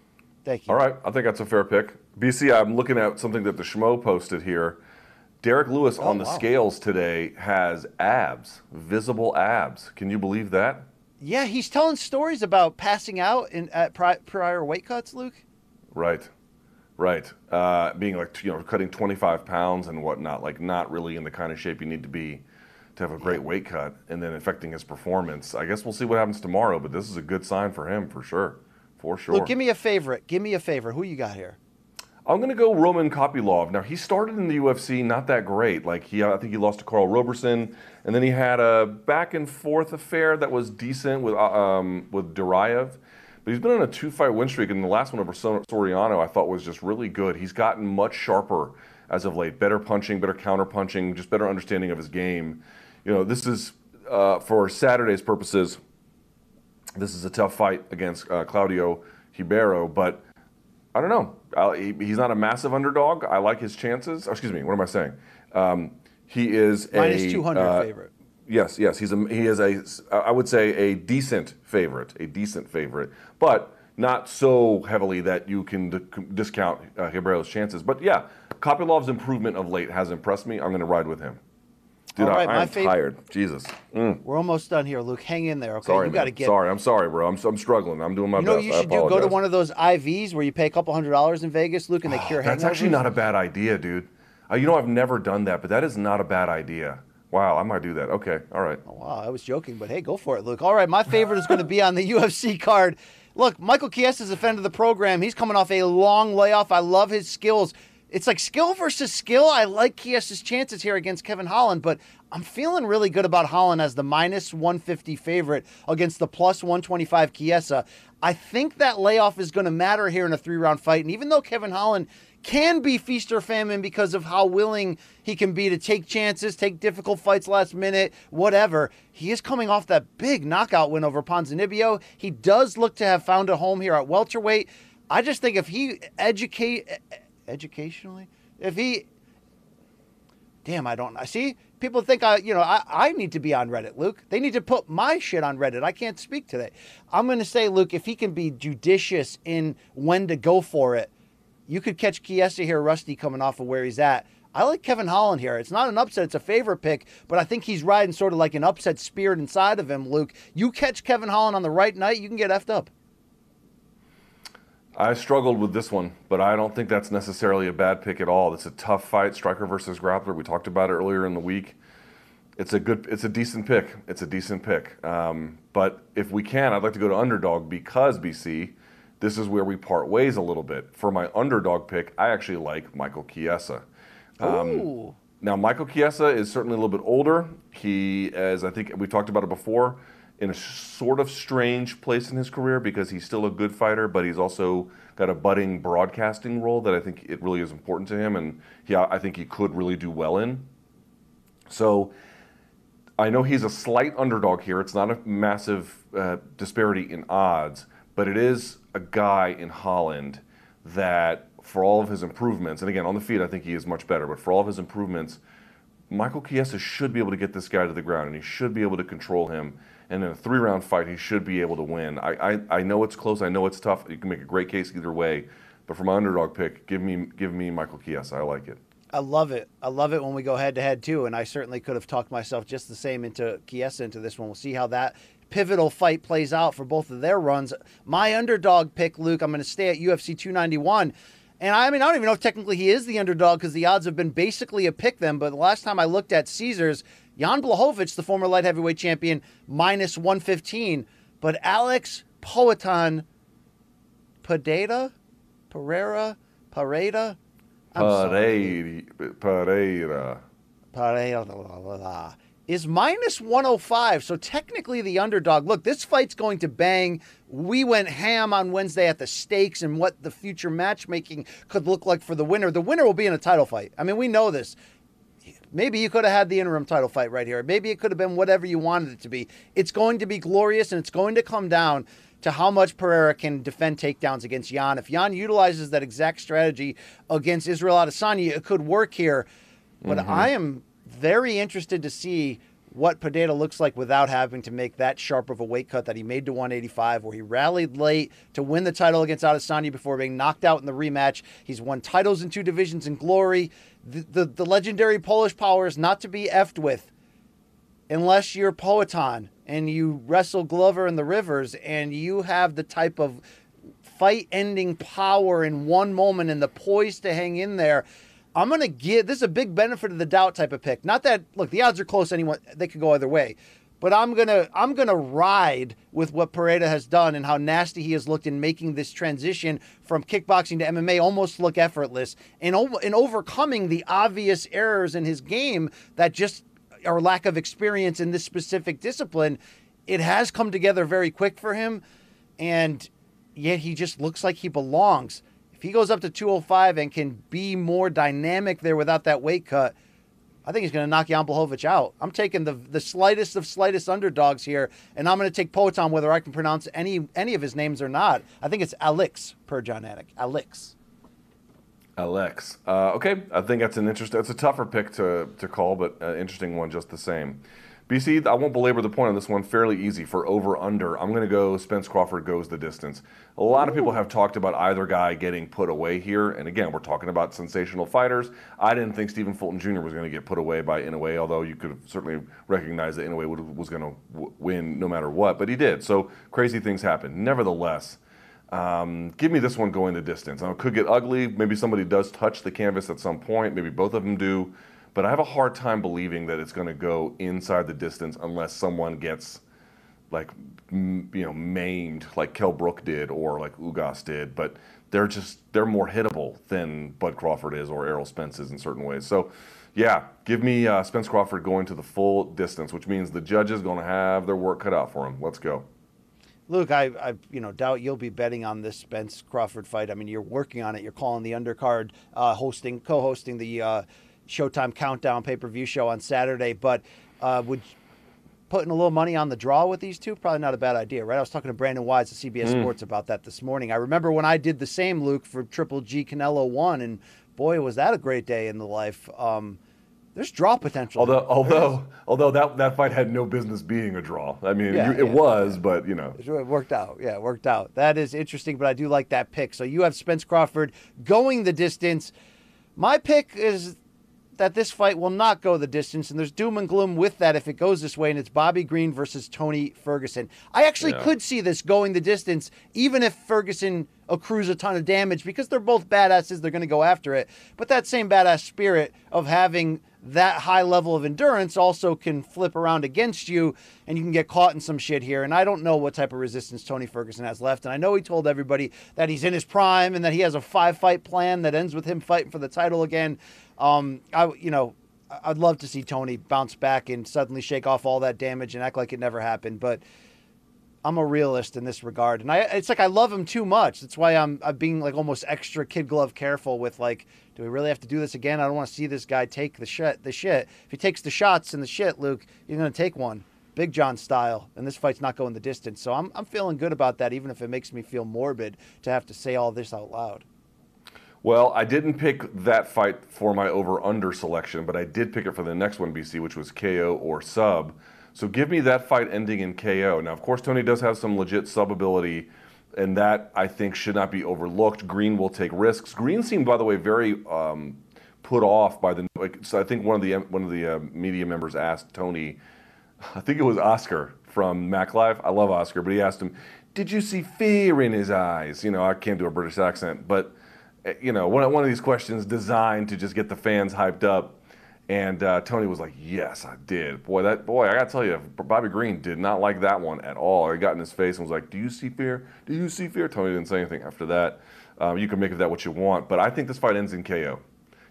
Thank you. All right. I think that's a fair pick. BC, I'm looking at something that the Schmo posted here. Derek Lewis on the scales today has abs, visible abs. Can you believe that? Yeah, he's telling stories about passing out at prior weight cuts, Luke. Right. Right. Being like, you know, cutting 25 pounds and whatnot, like not really in the kind of shape you need to be to have a great weight cut, and then affecting his performance. I guess we'll see what happens tomorrow, but this is a good sign for him for sure. For sure. Look, give me a favorite. Give me a favorite. Who you got here? I'm going to go Roman Kopylov. Now, he started in the UFC not that great. Like, I think he lost to Carl Roberson, and then he had a back-and-forth affair that was decent with Duraev. But he's been on a two-fight win streak, and the last one over Soriano I thought was just really good. He's gotten much sharper as of late. Better punching, better counter-punching, just better understanding of his game. You know, this is, for Saturday's purposes, this is a tough fight against Claudio Ribeiro, but I don't know. He's not a massive underdog. I like his chances. Oh, excuse me, what am I saying? He is a... Minus 200 favorite. Yes, yes. He is, I would say, a decent favorite. A decent favorite, but not so heavily that you can discount Ribeiro's chances. But yeah, Kopilov's improvement of late has impressed me. I'm going to ride with him. Dude, right, I'm tired. Jesus. We're almost done here, Luke. Hang in there, okay? Sorry, you got to get. Sorry, I'm sorry, bro. I'm struggling. I'm doing my best. You know what you should do? Go to one of those IVs where you pay a couple $100 in Vegas, Luke, and they cure hangovers. That's actually not a bad idea, dude. You know, I've never done that, but that is not a bad idea. Wow, I might do that. Okay, all right. Oh, wow, I was joking, but hey, go for it, Luke. All right, my favorite is going to be on the UFC card. Look, Michael Chiesa is a friend of the program. He's coming off a long layoff. I love his skills. It's like skill versus skill. I like Chiesa's chances here against Kevin Holland, but I'm feeling really good about Holland as the minus 150 favorite against the plus 125 Chiesa. I think that layoff is going to matter here in a three-round fight, and even though Kevin Holland can be feast or famine because of how willing he can be to take chances, take difficult fights last minute, whatever, he is coming off that big knockout win over Ponzinibbio. He does look to have found a home here at welterweight. I just think if he see, people think I need to be on Reddit, Luke. They need to put my shit on Reddit. I can't speak today. I'm going to say, Luke, if he can be judicious in when to go for it, you could catch Chiesa here, rusty, coming off of where he's at. I like Kevin Holland here. It's not an upset. It's a favorite pick, but I think he's riding sort of like an upset spirit inside of him, Luke. You catch Kevin Holland on the right night, you can get effed up. I struggled with this one, but I don't think that's necessarily a bad pick at all. It's a tough fight, striker versus grappler. We talked about it earlier in the week. It's a decent pick. It's a decent pick. But if we can, I'd like to go to underdog because, BC, this is where we part ways a little bit. For my underdog pick, I actually like Michael Chiesa. Now, Michael Chiesa is certainly a little bit older. He, as I think we talked about it before, in a sort of strange place in his career because he's still a good fighter, but he's also got a budding broadcasting role that I think it really is important to him, and I think he could really do well in. So I know he's a slight underdog here. It's not a massive disparity in odds, but it is a guy in Holland that, for all of his improvements, and again, on the feet I think he is much better, but for all of his improvements, Michael Chiesa should be able to get this guy to the ground, and he should be able to control him. And in a three-round fight, he should be able to win. I know it's close. I know it's tough. You can make a great case either way. But for my underdog pick, give me Michael Chiesa. I like it. I love it. I love it when we go head-to-head, too. And I certainly could have talked myself just the same into Chiesa into this one. We'll see how that pivotal fight plays out for both of their runs. My underdog pick, Luke, I'm going to stay at UFC 291. And I don't even know if technically he is the underdog because the odds have been basically a pick them. But the last time I looked at Caesars, Jan Blachowicz, the former light heavyweight champion, minus 115. But Alex Pereira is minus 105, so technically the underdog. Look, this fight's going to bang. We went ham on Wednesday at the stakes and what the future matchmaking could look like for the winner. The winner will be in a title fight. I mean, we know this. Maybe you could have had the interim title fight right here. Maybe it could have been whatever you wanted it to be. It's going to be glorious, and it's going to come down to how much Pereira can defend takedowns against Jan. If Jan utilizes that exact strategy against Israel Adesanya, it could work here. But I am very interested to see what Pineda looks like without having to make that sharp of a weight cut that he made to 185, where he rallied late to win the title against Adesanya before being knocked out in the rematch. He's won titles in two divisions in Glory. The legendary Polish power is not to be effed with unless you're Poatan and you wrestle Glover in the Rivers and you have the type of fight-ending power in one moment and the poise to hang in there. I'm going to give this a big benefit of the doubt type of pick. Not that, look, the odds are close. Anyone, they could go either way, but I'm going to ride with what Pereira has done and how nasty he has looked in making this transition from kickboxing to MMA almost look effortless and in overcoming the obvious errors in his game that just are lack of experience in this specific discipline. It has come together very quick for him, and yet he just looks like he belongs. If he goes up to 205 and can be more dynamic there without that weight cut, I think he's going to knock Jan Blachowicz out. I'm taking the slightest of slightest underdogs here, and I'm going to take Poatan whether I can pronounce any of his names or not. I think it's Alex per John Anik. Alex. Okay, I think that's an interesting. It's a tougher pick to call, but an interesting one just the same. BC, I won't belabor the point on this one. Fairly easy for over-under. I'm going to go Spence Crawford goes the distance. A lot of people have talked about either guy getting put away here. And again, we're talking about sensational fighters. I didn't think Stephen Fulton Jr. was going to get put away by Inoue, although you could certainly recognize that Inoue was going to win no matter what. But he did. So crazy things happen. Nevertheless, give me this one going the distance. It could get ugly. Maybe somebody does touch the canvas at some point. Maybe both of them do. But I have a hard time believing that it's going to go inside the distance unless someone gets, like, maimed like Kell Brook did or like Ugas did. But they're more hittable than Bud Crawford is or Errol Spence is in certain ways. So, yeah, give me Spence Crawford going to the full distance, which means the judge is going to have their work cut out for him. Let's go. Luke, I doubt you'll be betting on this Spence Crawford fight. I mean, you're working on it. You're calling the undercard, co-hosting the Showtime Countdown pay-per-view show on Saturday, but putting a little money on the draw with these two, probably not a bad idea, right? I was talking to Brandon Wise at CBS Sports about that this morning. I remember when I did the same, Luke, for Triple G Canelo 1, and boy, was that a great day in the life. There's draw potential. Although that fight had no business being a draw. I mean, but, It worked out. Yeah, it worked out. That is interesting, but I do like that pick. So you have Spence Crawford going the distance. My pick is that this fight will not go the distance, and there's doom and gloom with that if it goes this way, and it's Bobby Green versus Tony Ferguson. I actually could see this going the distance, even if Ferguson accrues a ton of damage, because they're both badasses, they're going to go after it. But that same badass spirit of having that high level of endurance also can flip around against you, and you can get caught in some shit here. And I don't know what type of resistance Tony Ferguson has left. And I know he told everybody that he's in his prime and that he has a 5-fight plan that ends with him fighting for the title again. I'd love to see Tony bounce back and suddenly shake off all that damage and act like it never happened. But I'm a realist in this regard. And it's like I love him too much. That's why I'm being like almost extra kid glove careful with like, do we really have to do this again? I don't want to see this guy take the shit. If he takes the shots and the shit, Luke, you're going to take one. Big John style. And this fight's not going the distance. So I'm feeling good about that, even if it makes me feel morbid to have to say all this out loud. Well, I didn't pick that fight for my over-under selection, but I did pick it for the next one, BC, which was KO or sub. So give me that fight ending in KO. Now, of course, Tony does have some legit sub ability, and that, I think, should not be overlooked. Green will take risks. Green seemed, by the way, very put off by the... So I think one of the media members asked Tony, I think it was Oscar from MacLive. I love Oscar, but he asked him, did you see fear in his eyes? I can't do a British accent, but, one of these questions designed to just get the fans hyped up. And Tony was like, yes, I did. Boy, I got to tell you, Bobby Green did not like that one at all. He got in his face and was like, do you see fear? Do you see fear? Tony didn't say anything after that. You can make of that what you want. But I think this fight ends in KO.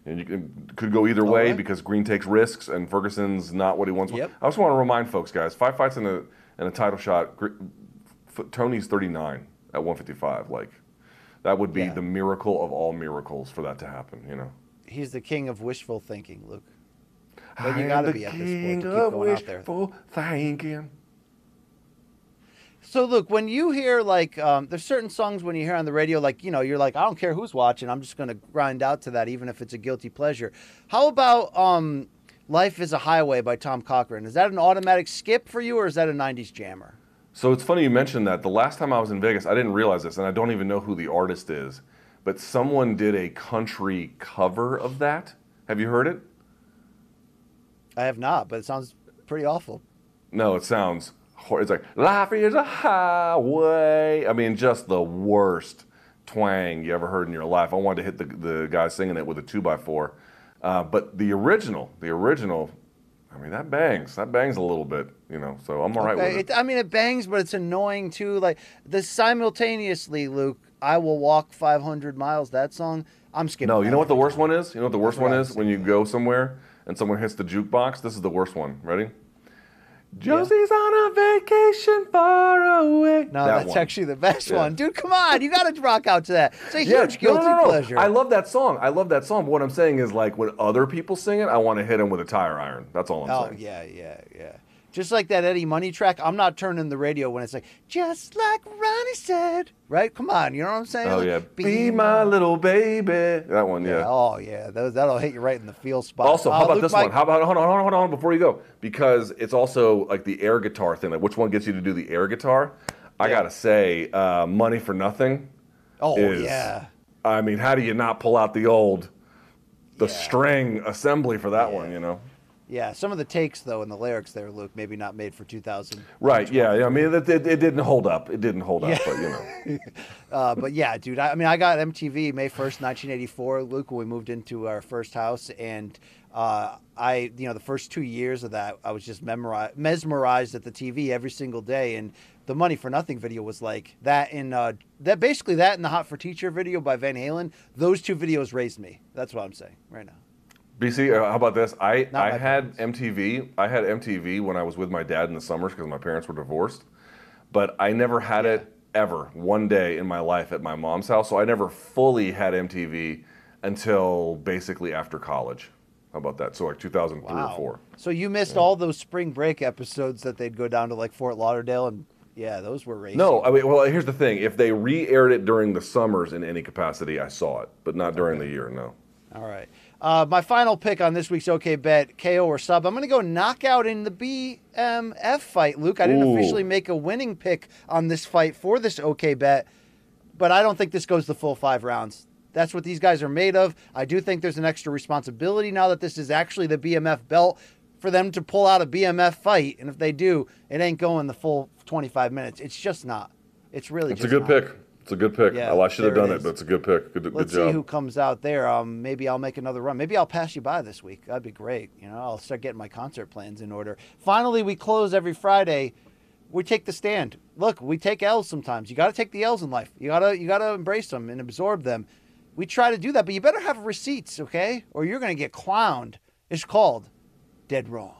And it could go either way because Green takes risks and Ferguson's not what he wants. Yep. I just want to remind folks, guys, 5 fights in a title shot. Tony's 39 at 155. Like, that would be the miracle of all miracles for that to happen, He's the king of wishful thinking, Luke. But you got to be at this point to keep going out there. Thinking. So, Luke, when you hear, like, there's certain songs when you hear on the radio, like, you're like, I don't care who's watching. I'm just going to grind out to that, even if it's a guilty pleasure. How about Life is a Highway by Tom Cochran. Is that an automatic skip for you, or is that a 90s jammer? So it's funny you mentioned that. The last time I was in Vegas, I didn't realize this, and I don't even know who the artist is, but someone did a country cover of that. Have you heard it? I have not, but it sounds pretty awful. No, it sounds horrible. It's like, life is a highway. I mean, just the worst twang you ever heard in your life. I wanted to hit the guy singing it with a 2x4. But the original, I mean, that bangs a little bit, you know, so I'm all right with it. I mean, it bangs, but it's annoying too. Like the simultaneously, Luke, I Will Walk 500 Miles, that song, I'm skipping. No, you know what the worst one is? You know what the worst one is? When you go somewhere and someone hits the jukebox, this is the worst one. Ready? Josie's on a vacation far away. No, that's actually the best one. Dude, come on. You got to rock out to that. It's a huge guilty pleasure. I love that song. I love that song. But what I'm saying is, like, when other people sing it, I want to hit them with a tire iron. That's all I'm saying. Oh, yeah. Just like that Eddie Money track, I'm not turning the radio when it's like, just like Ronnie said. Right? Come on. You know what I'm saying? Oh, like, yeah. Be my little baby. That one, yeah. Oh, yeah. That'll hit you right in the feel spot. Also, how about Luke, this one? How about, hold on, before you go. Because it's also like the air guitar thing. Like, which one gets you to do the air guitar? I got to say, Money for Nothing. Oh, yeah. I mean, how do you not pull out the string assembly for that one, you know? Yeah, some of the takes, though, in the lyrics there, Luke, maybe not made for 2000. Right, yeah, I mean, it didn't hold up. It didn't hold up, but, you know. But, yeah, dudude, I mean, I got MTV May 1st, 1984, Luke, when we moved into our first house, and the first 2 years of that, I was just mesmerized at the TV every single day, and the Money for Nothing video was like that, and that and the Hot for Teacher video by Van Halen, those two videos raised me. That's what I'm saying right now. BC, how about this? I had MTV when I was with my dad in the summers because my parents were divorced, but I never had it ever one day in my life at my mom's house, so I never fully had MTV until basically after college. How about that? So like 2003 or 4. So you missed all those spring break episodes that they'd go down to like Fort Lauderdale and those were racing. No, I mean, well, here's the thing. If they re-aired it during the summers in any capacity, I saw it, but not during the year, no. All right. My final pick on this week's OK Bet, KO or sub, I'm going to go knockout in the BMF fight, Luke. I didn't officially make a winning pick on this fight for this OK Bet, but I don't think this goes the full 5 rounds. That's what these guys are made of. I do think there's an extra responsibility now that this is actually the BMF belt for them to pull out a BMF fight, and if they do, it ain't going the full 25 minutes. It's just not. It's really just not. It's a good pick. It's a good pick. Yeah, I should have done it, but it's a good pick. Good job. Let's see who comes out there. Maybe I'll make another run. Maybe I'll pass you by this week. That'd be great. You know, I'll start getting my concert plans in order. Finally, we close every Friday. We take the stand. Look, we take L's sometimes. You got to take the L's in life. You gotta embrace them and absorb them. We try to do that, but you better have receipts, okay? Or you're gonna get clowned. It's called Dead Wrong.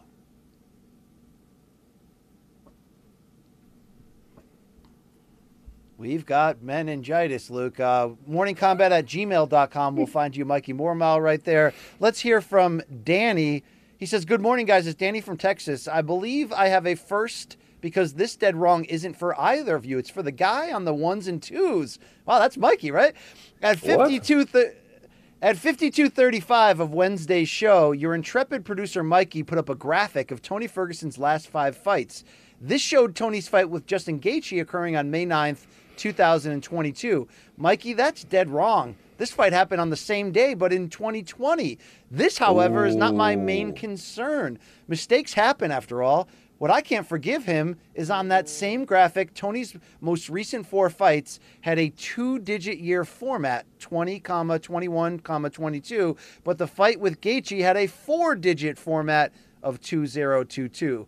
We've got meningitis, Luke. MorningKombat@gmail.com. We'll find you, Mikey Mormile, right there. Let's hear from Danny. He says, good morning, guys. It's Danny from Texas. I believe I have a first because this Dead Wrong isn't for either of you. It's for the guy on the 1s and 2s. Wow, that's Mikey, right? At 52:35 of Wednesday's show, your intrepid producer, Mikey, put up a graphic of Tony Ferguson's last 5 fights. This showed Tony's fight with Justin Gaethje occurring on May 9th, 2022. Mikey, that's dead wrong. This fight happened on the same day, but in 2020. This, however, is not my main concern. Mistakes happen, after all. What I can't forgive him is on that same graphic, Tony's most recent 4 fights had a 2-digit year format, 20, 21, 22, but the fight with Gaethje had a 4-digit format of 2022.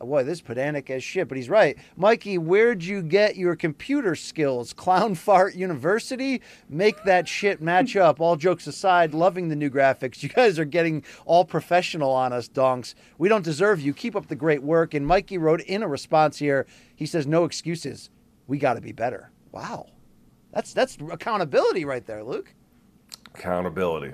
Boy, this is pedantic as shit, but he's right. Mikey, where'd you get your computer skills? Clown Fart University? Make that shit match up. All jokes aside, loving the new graphics. You guys are getting all professional on us, donks. We don't deserve you. Keep up the great work. And Mikey wrote in a response here. He says, no excuses. We got to be better. Wow. That's accountability right there, Luke. Accountability.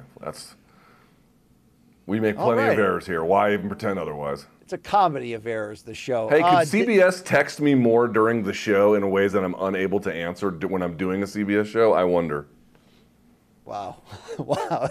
We make plenty of errors here. Why even pretend otherwise? It's a comedy of errors, the show. Hey, can CBS text me more during the show in ways that I'm unable to answer when I'm doing a CBS show? I wonder. Wow. Wow.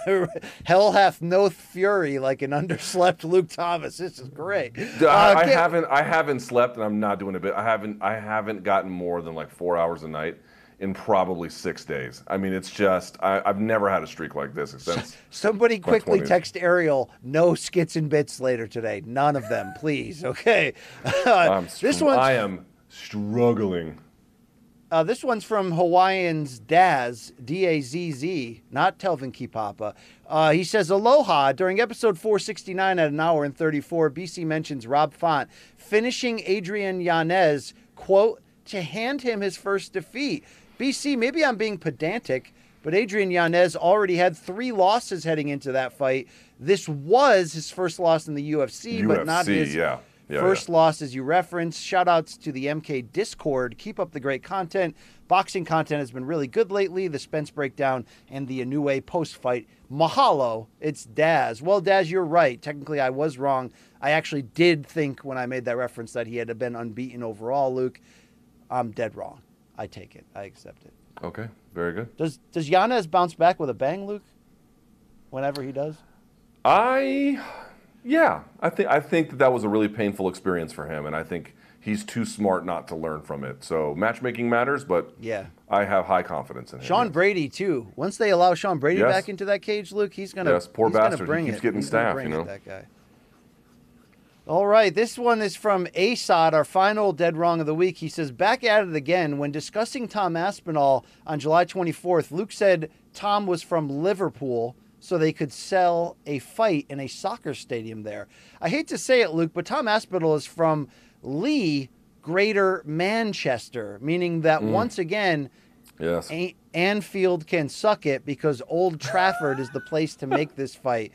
Hell hath no fury like an underslept Luke Thomas. This is great. I haven't slept, and I'm not doing a bit. I haven't gotten more than like 4 hours a night in probably 6 days. I mean, it's just, I've never had a streak like this. Since somebody quickly 20s. Text Ariel, no skits and bits later today. None of them, please. Okay. I am struggling. This one's from Hawaiian's Daz, D-A-Z-Z, not Telvin Kipapa. He says, aloha. During episode 469 at an hour and 34, BC mentions Rob Font finishing Adrian Yanez, quote, to hand him his first defeat. BC, maybe I'm being pedantic, but Adrian Yanez already had 3 losses heading into that fight. This was his first loss in the UFC, but not his... Yeah. First loss, as you referenced. Shout outs to the MK Discord. Keep up the great content. Boxing content has been really good lately. The Spence breakdown and the Inoue post-fight. Mahalo, it's Daz. Well, Daz, you're right. Technically, I was wrong. I actually did think when I made that reference that he had been unbeaten overall, Luke. I'm dead wrong. I take it. I accept it. Okay, very good. Does Yanez bounce back with a bang, Luke? Whenever he does? Yeah, I think that was a really painful experience for him, and I think he's too smart not to learn from it. So matchmaking matters, but yeah, I have high confidence in him. Sean Brady too. Once they allow Sean Brady back into that cage, Luke, he's gonna. Yes, poor bastard. He keeps getting stabbed, you know. That guy. All right, this one is from Asad, our final dead wrong of the week. He says, back at it again. When discussing Tom Aspinall on July 24th, Luke said Tom was from Liverpool, so they could sell a fight in a soccer stadium there. I hate to say it, Luke, but Tom Aspinall is from Lee, Greater Manchester, meaning that once again, Anfield can suck it because Old Trafford is the place to make this fight.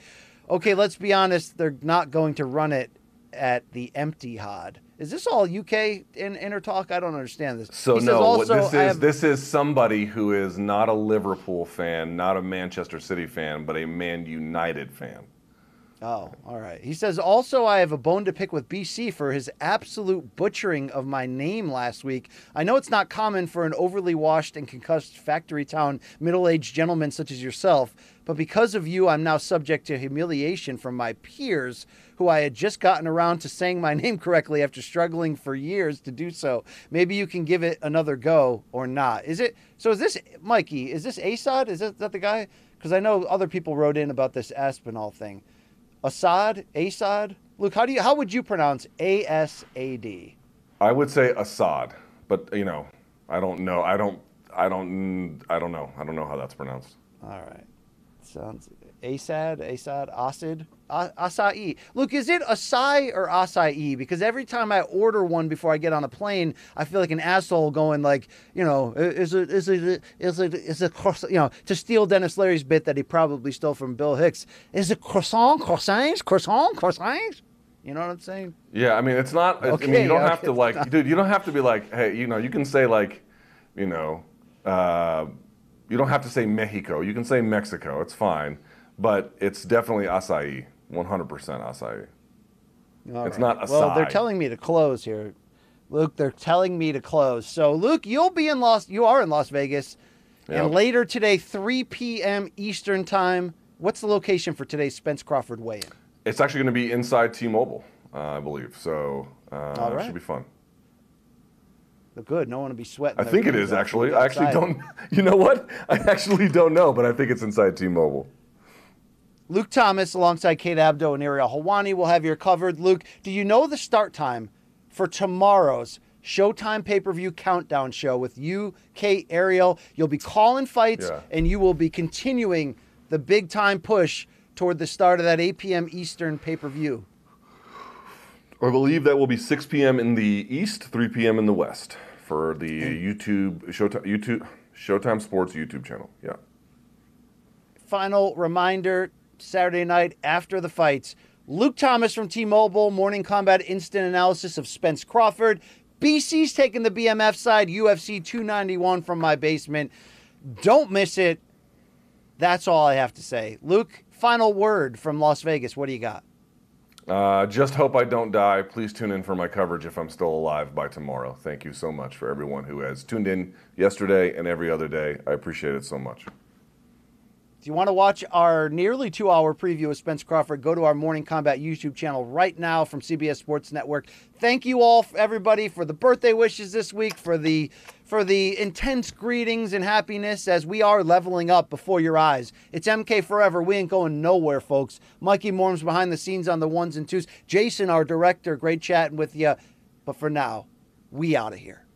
Okay, let's be honest, they're not going to run it at the empty hod. Is this all UK inner talk? I don't understand this. So no, also, this is somebody who is not a Liverpool fan, not a Manchester City fan, but a Man United fan. Oh, all right. He says, also, I have a bone to pick with BC for his absolute butchering of my name last week. I know it's not common for an overly washed and concussed factory town middle-aged gentleman such as yourself, but because of you, I'm now subject to humiliation from my peers, who I had just gotten around to saying my name correctly after struggling for years to do so. Maybe you can give it another go or not. Is it? So is this, Mikey, is this Asad? Is that the guy? Because I know other people wrote in about this Aspinall thing. Asad? Asad? Luke, how would you pronounce A-S-A-D? I would say Asad, but, you know, I don't know. I don't know. I don't know how that's pronounced. All right. Sounds Asad, Acid, Acai. Luke, is it Acai or Acai? Because every time I order one before I get on a plane, I feel like an asshole going like, you know, is it, you know, to steal Dennis Leary's bit that he probably stole from Bill Hicks. Is it croissants? You know what I'm saying? Yeah, I mean, it's not, okay, I mean, you don't have to like, dude, you don't have to be like, hey, you know, you can say like, you know, you don't have to say Mexico. You can say Mexico. It's fine. But it's definitely acai. 100% acai. It's not acai. Well, they're telling me to close here. Luke, they're telling me to close. So, Luke, you'll be in Las Vegas. Yep. And later today, 3 p.m. Eastern time. What's the location for today's Spence Crawford weigh-in? It's actually going to be inside T-Mobile, I believe. So, it should be fun. Good. No one will be sweating. I think it is actually. I actually don't. You know what? I actually don't know, but I think it's inside T-Mobile. Luke Thomas, alongside Kate Abdo and Ariel Helwani, will have your covered. Luke, do you know the start time for tomorrow's Showtime pay-per-view countdown show with you, Kate, Ariel? You'll be calling fights, and you will be continuing the big-time push toward the start of that 8 p.m. Eastern pay-per-view. I believe that will be 6 p.m. in the East, 3 p.m. in the West. For the Showtime Sports YouTube channel, yeah. Final reminder, Saturday night after the fights, Luke Thomas from T-Mobile, Morning Kombat instant analysis of Spence Crawford. BC's taking the BMF side, UFC 291 from my basement. Don't miss it. That's all I have to say. Luke, final word from Las Vegas. What do you got? Just hope I don't die. Please tune in for my coverage if I'm still alive by tomorrow. Thank you so much for everyone who has tuned in yesterday and every other day. I appreciate it so much. you want to watch our nearly 2-hour preview of Spence Crawford, go to our Morning Kombat YouTube channel right now from CBS Sports Network. Thank you all, everybody, for the birthday wishes this week, for the intense greetings and happiness as we are leveling up before your eyes. It's MK forever. We ain't going nowhere, folks. Mikey Morms behind the scenes on the ones and twos. Jason, our director, great chatting with you. But for now, we out of here.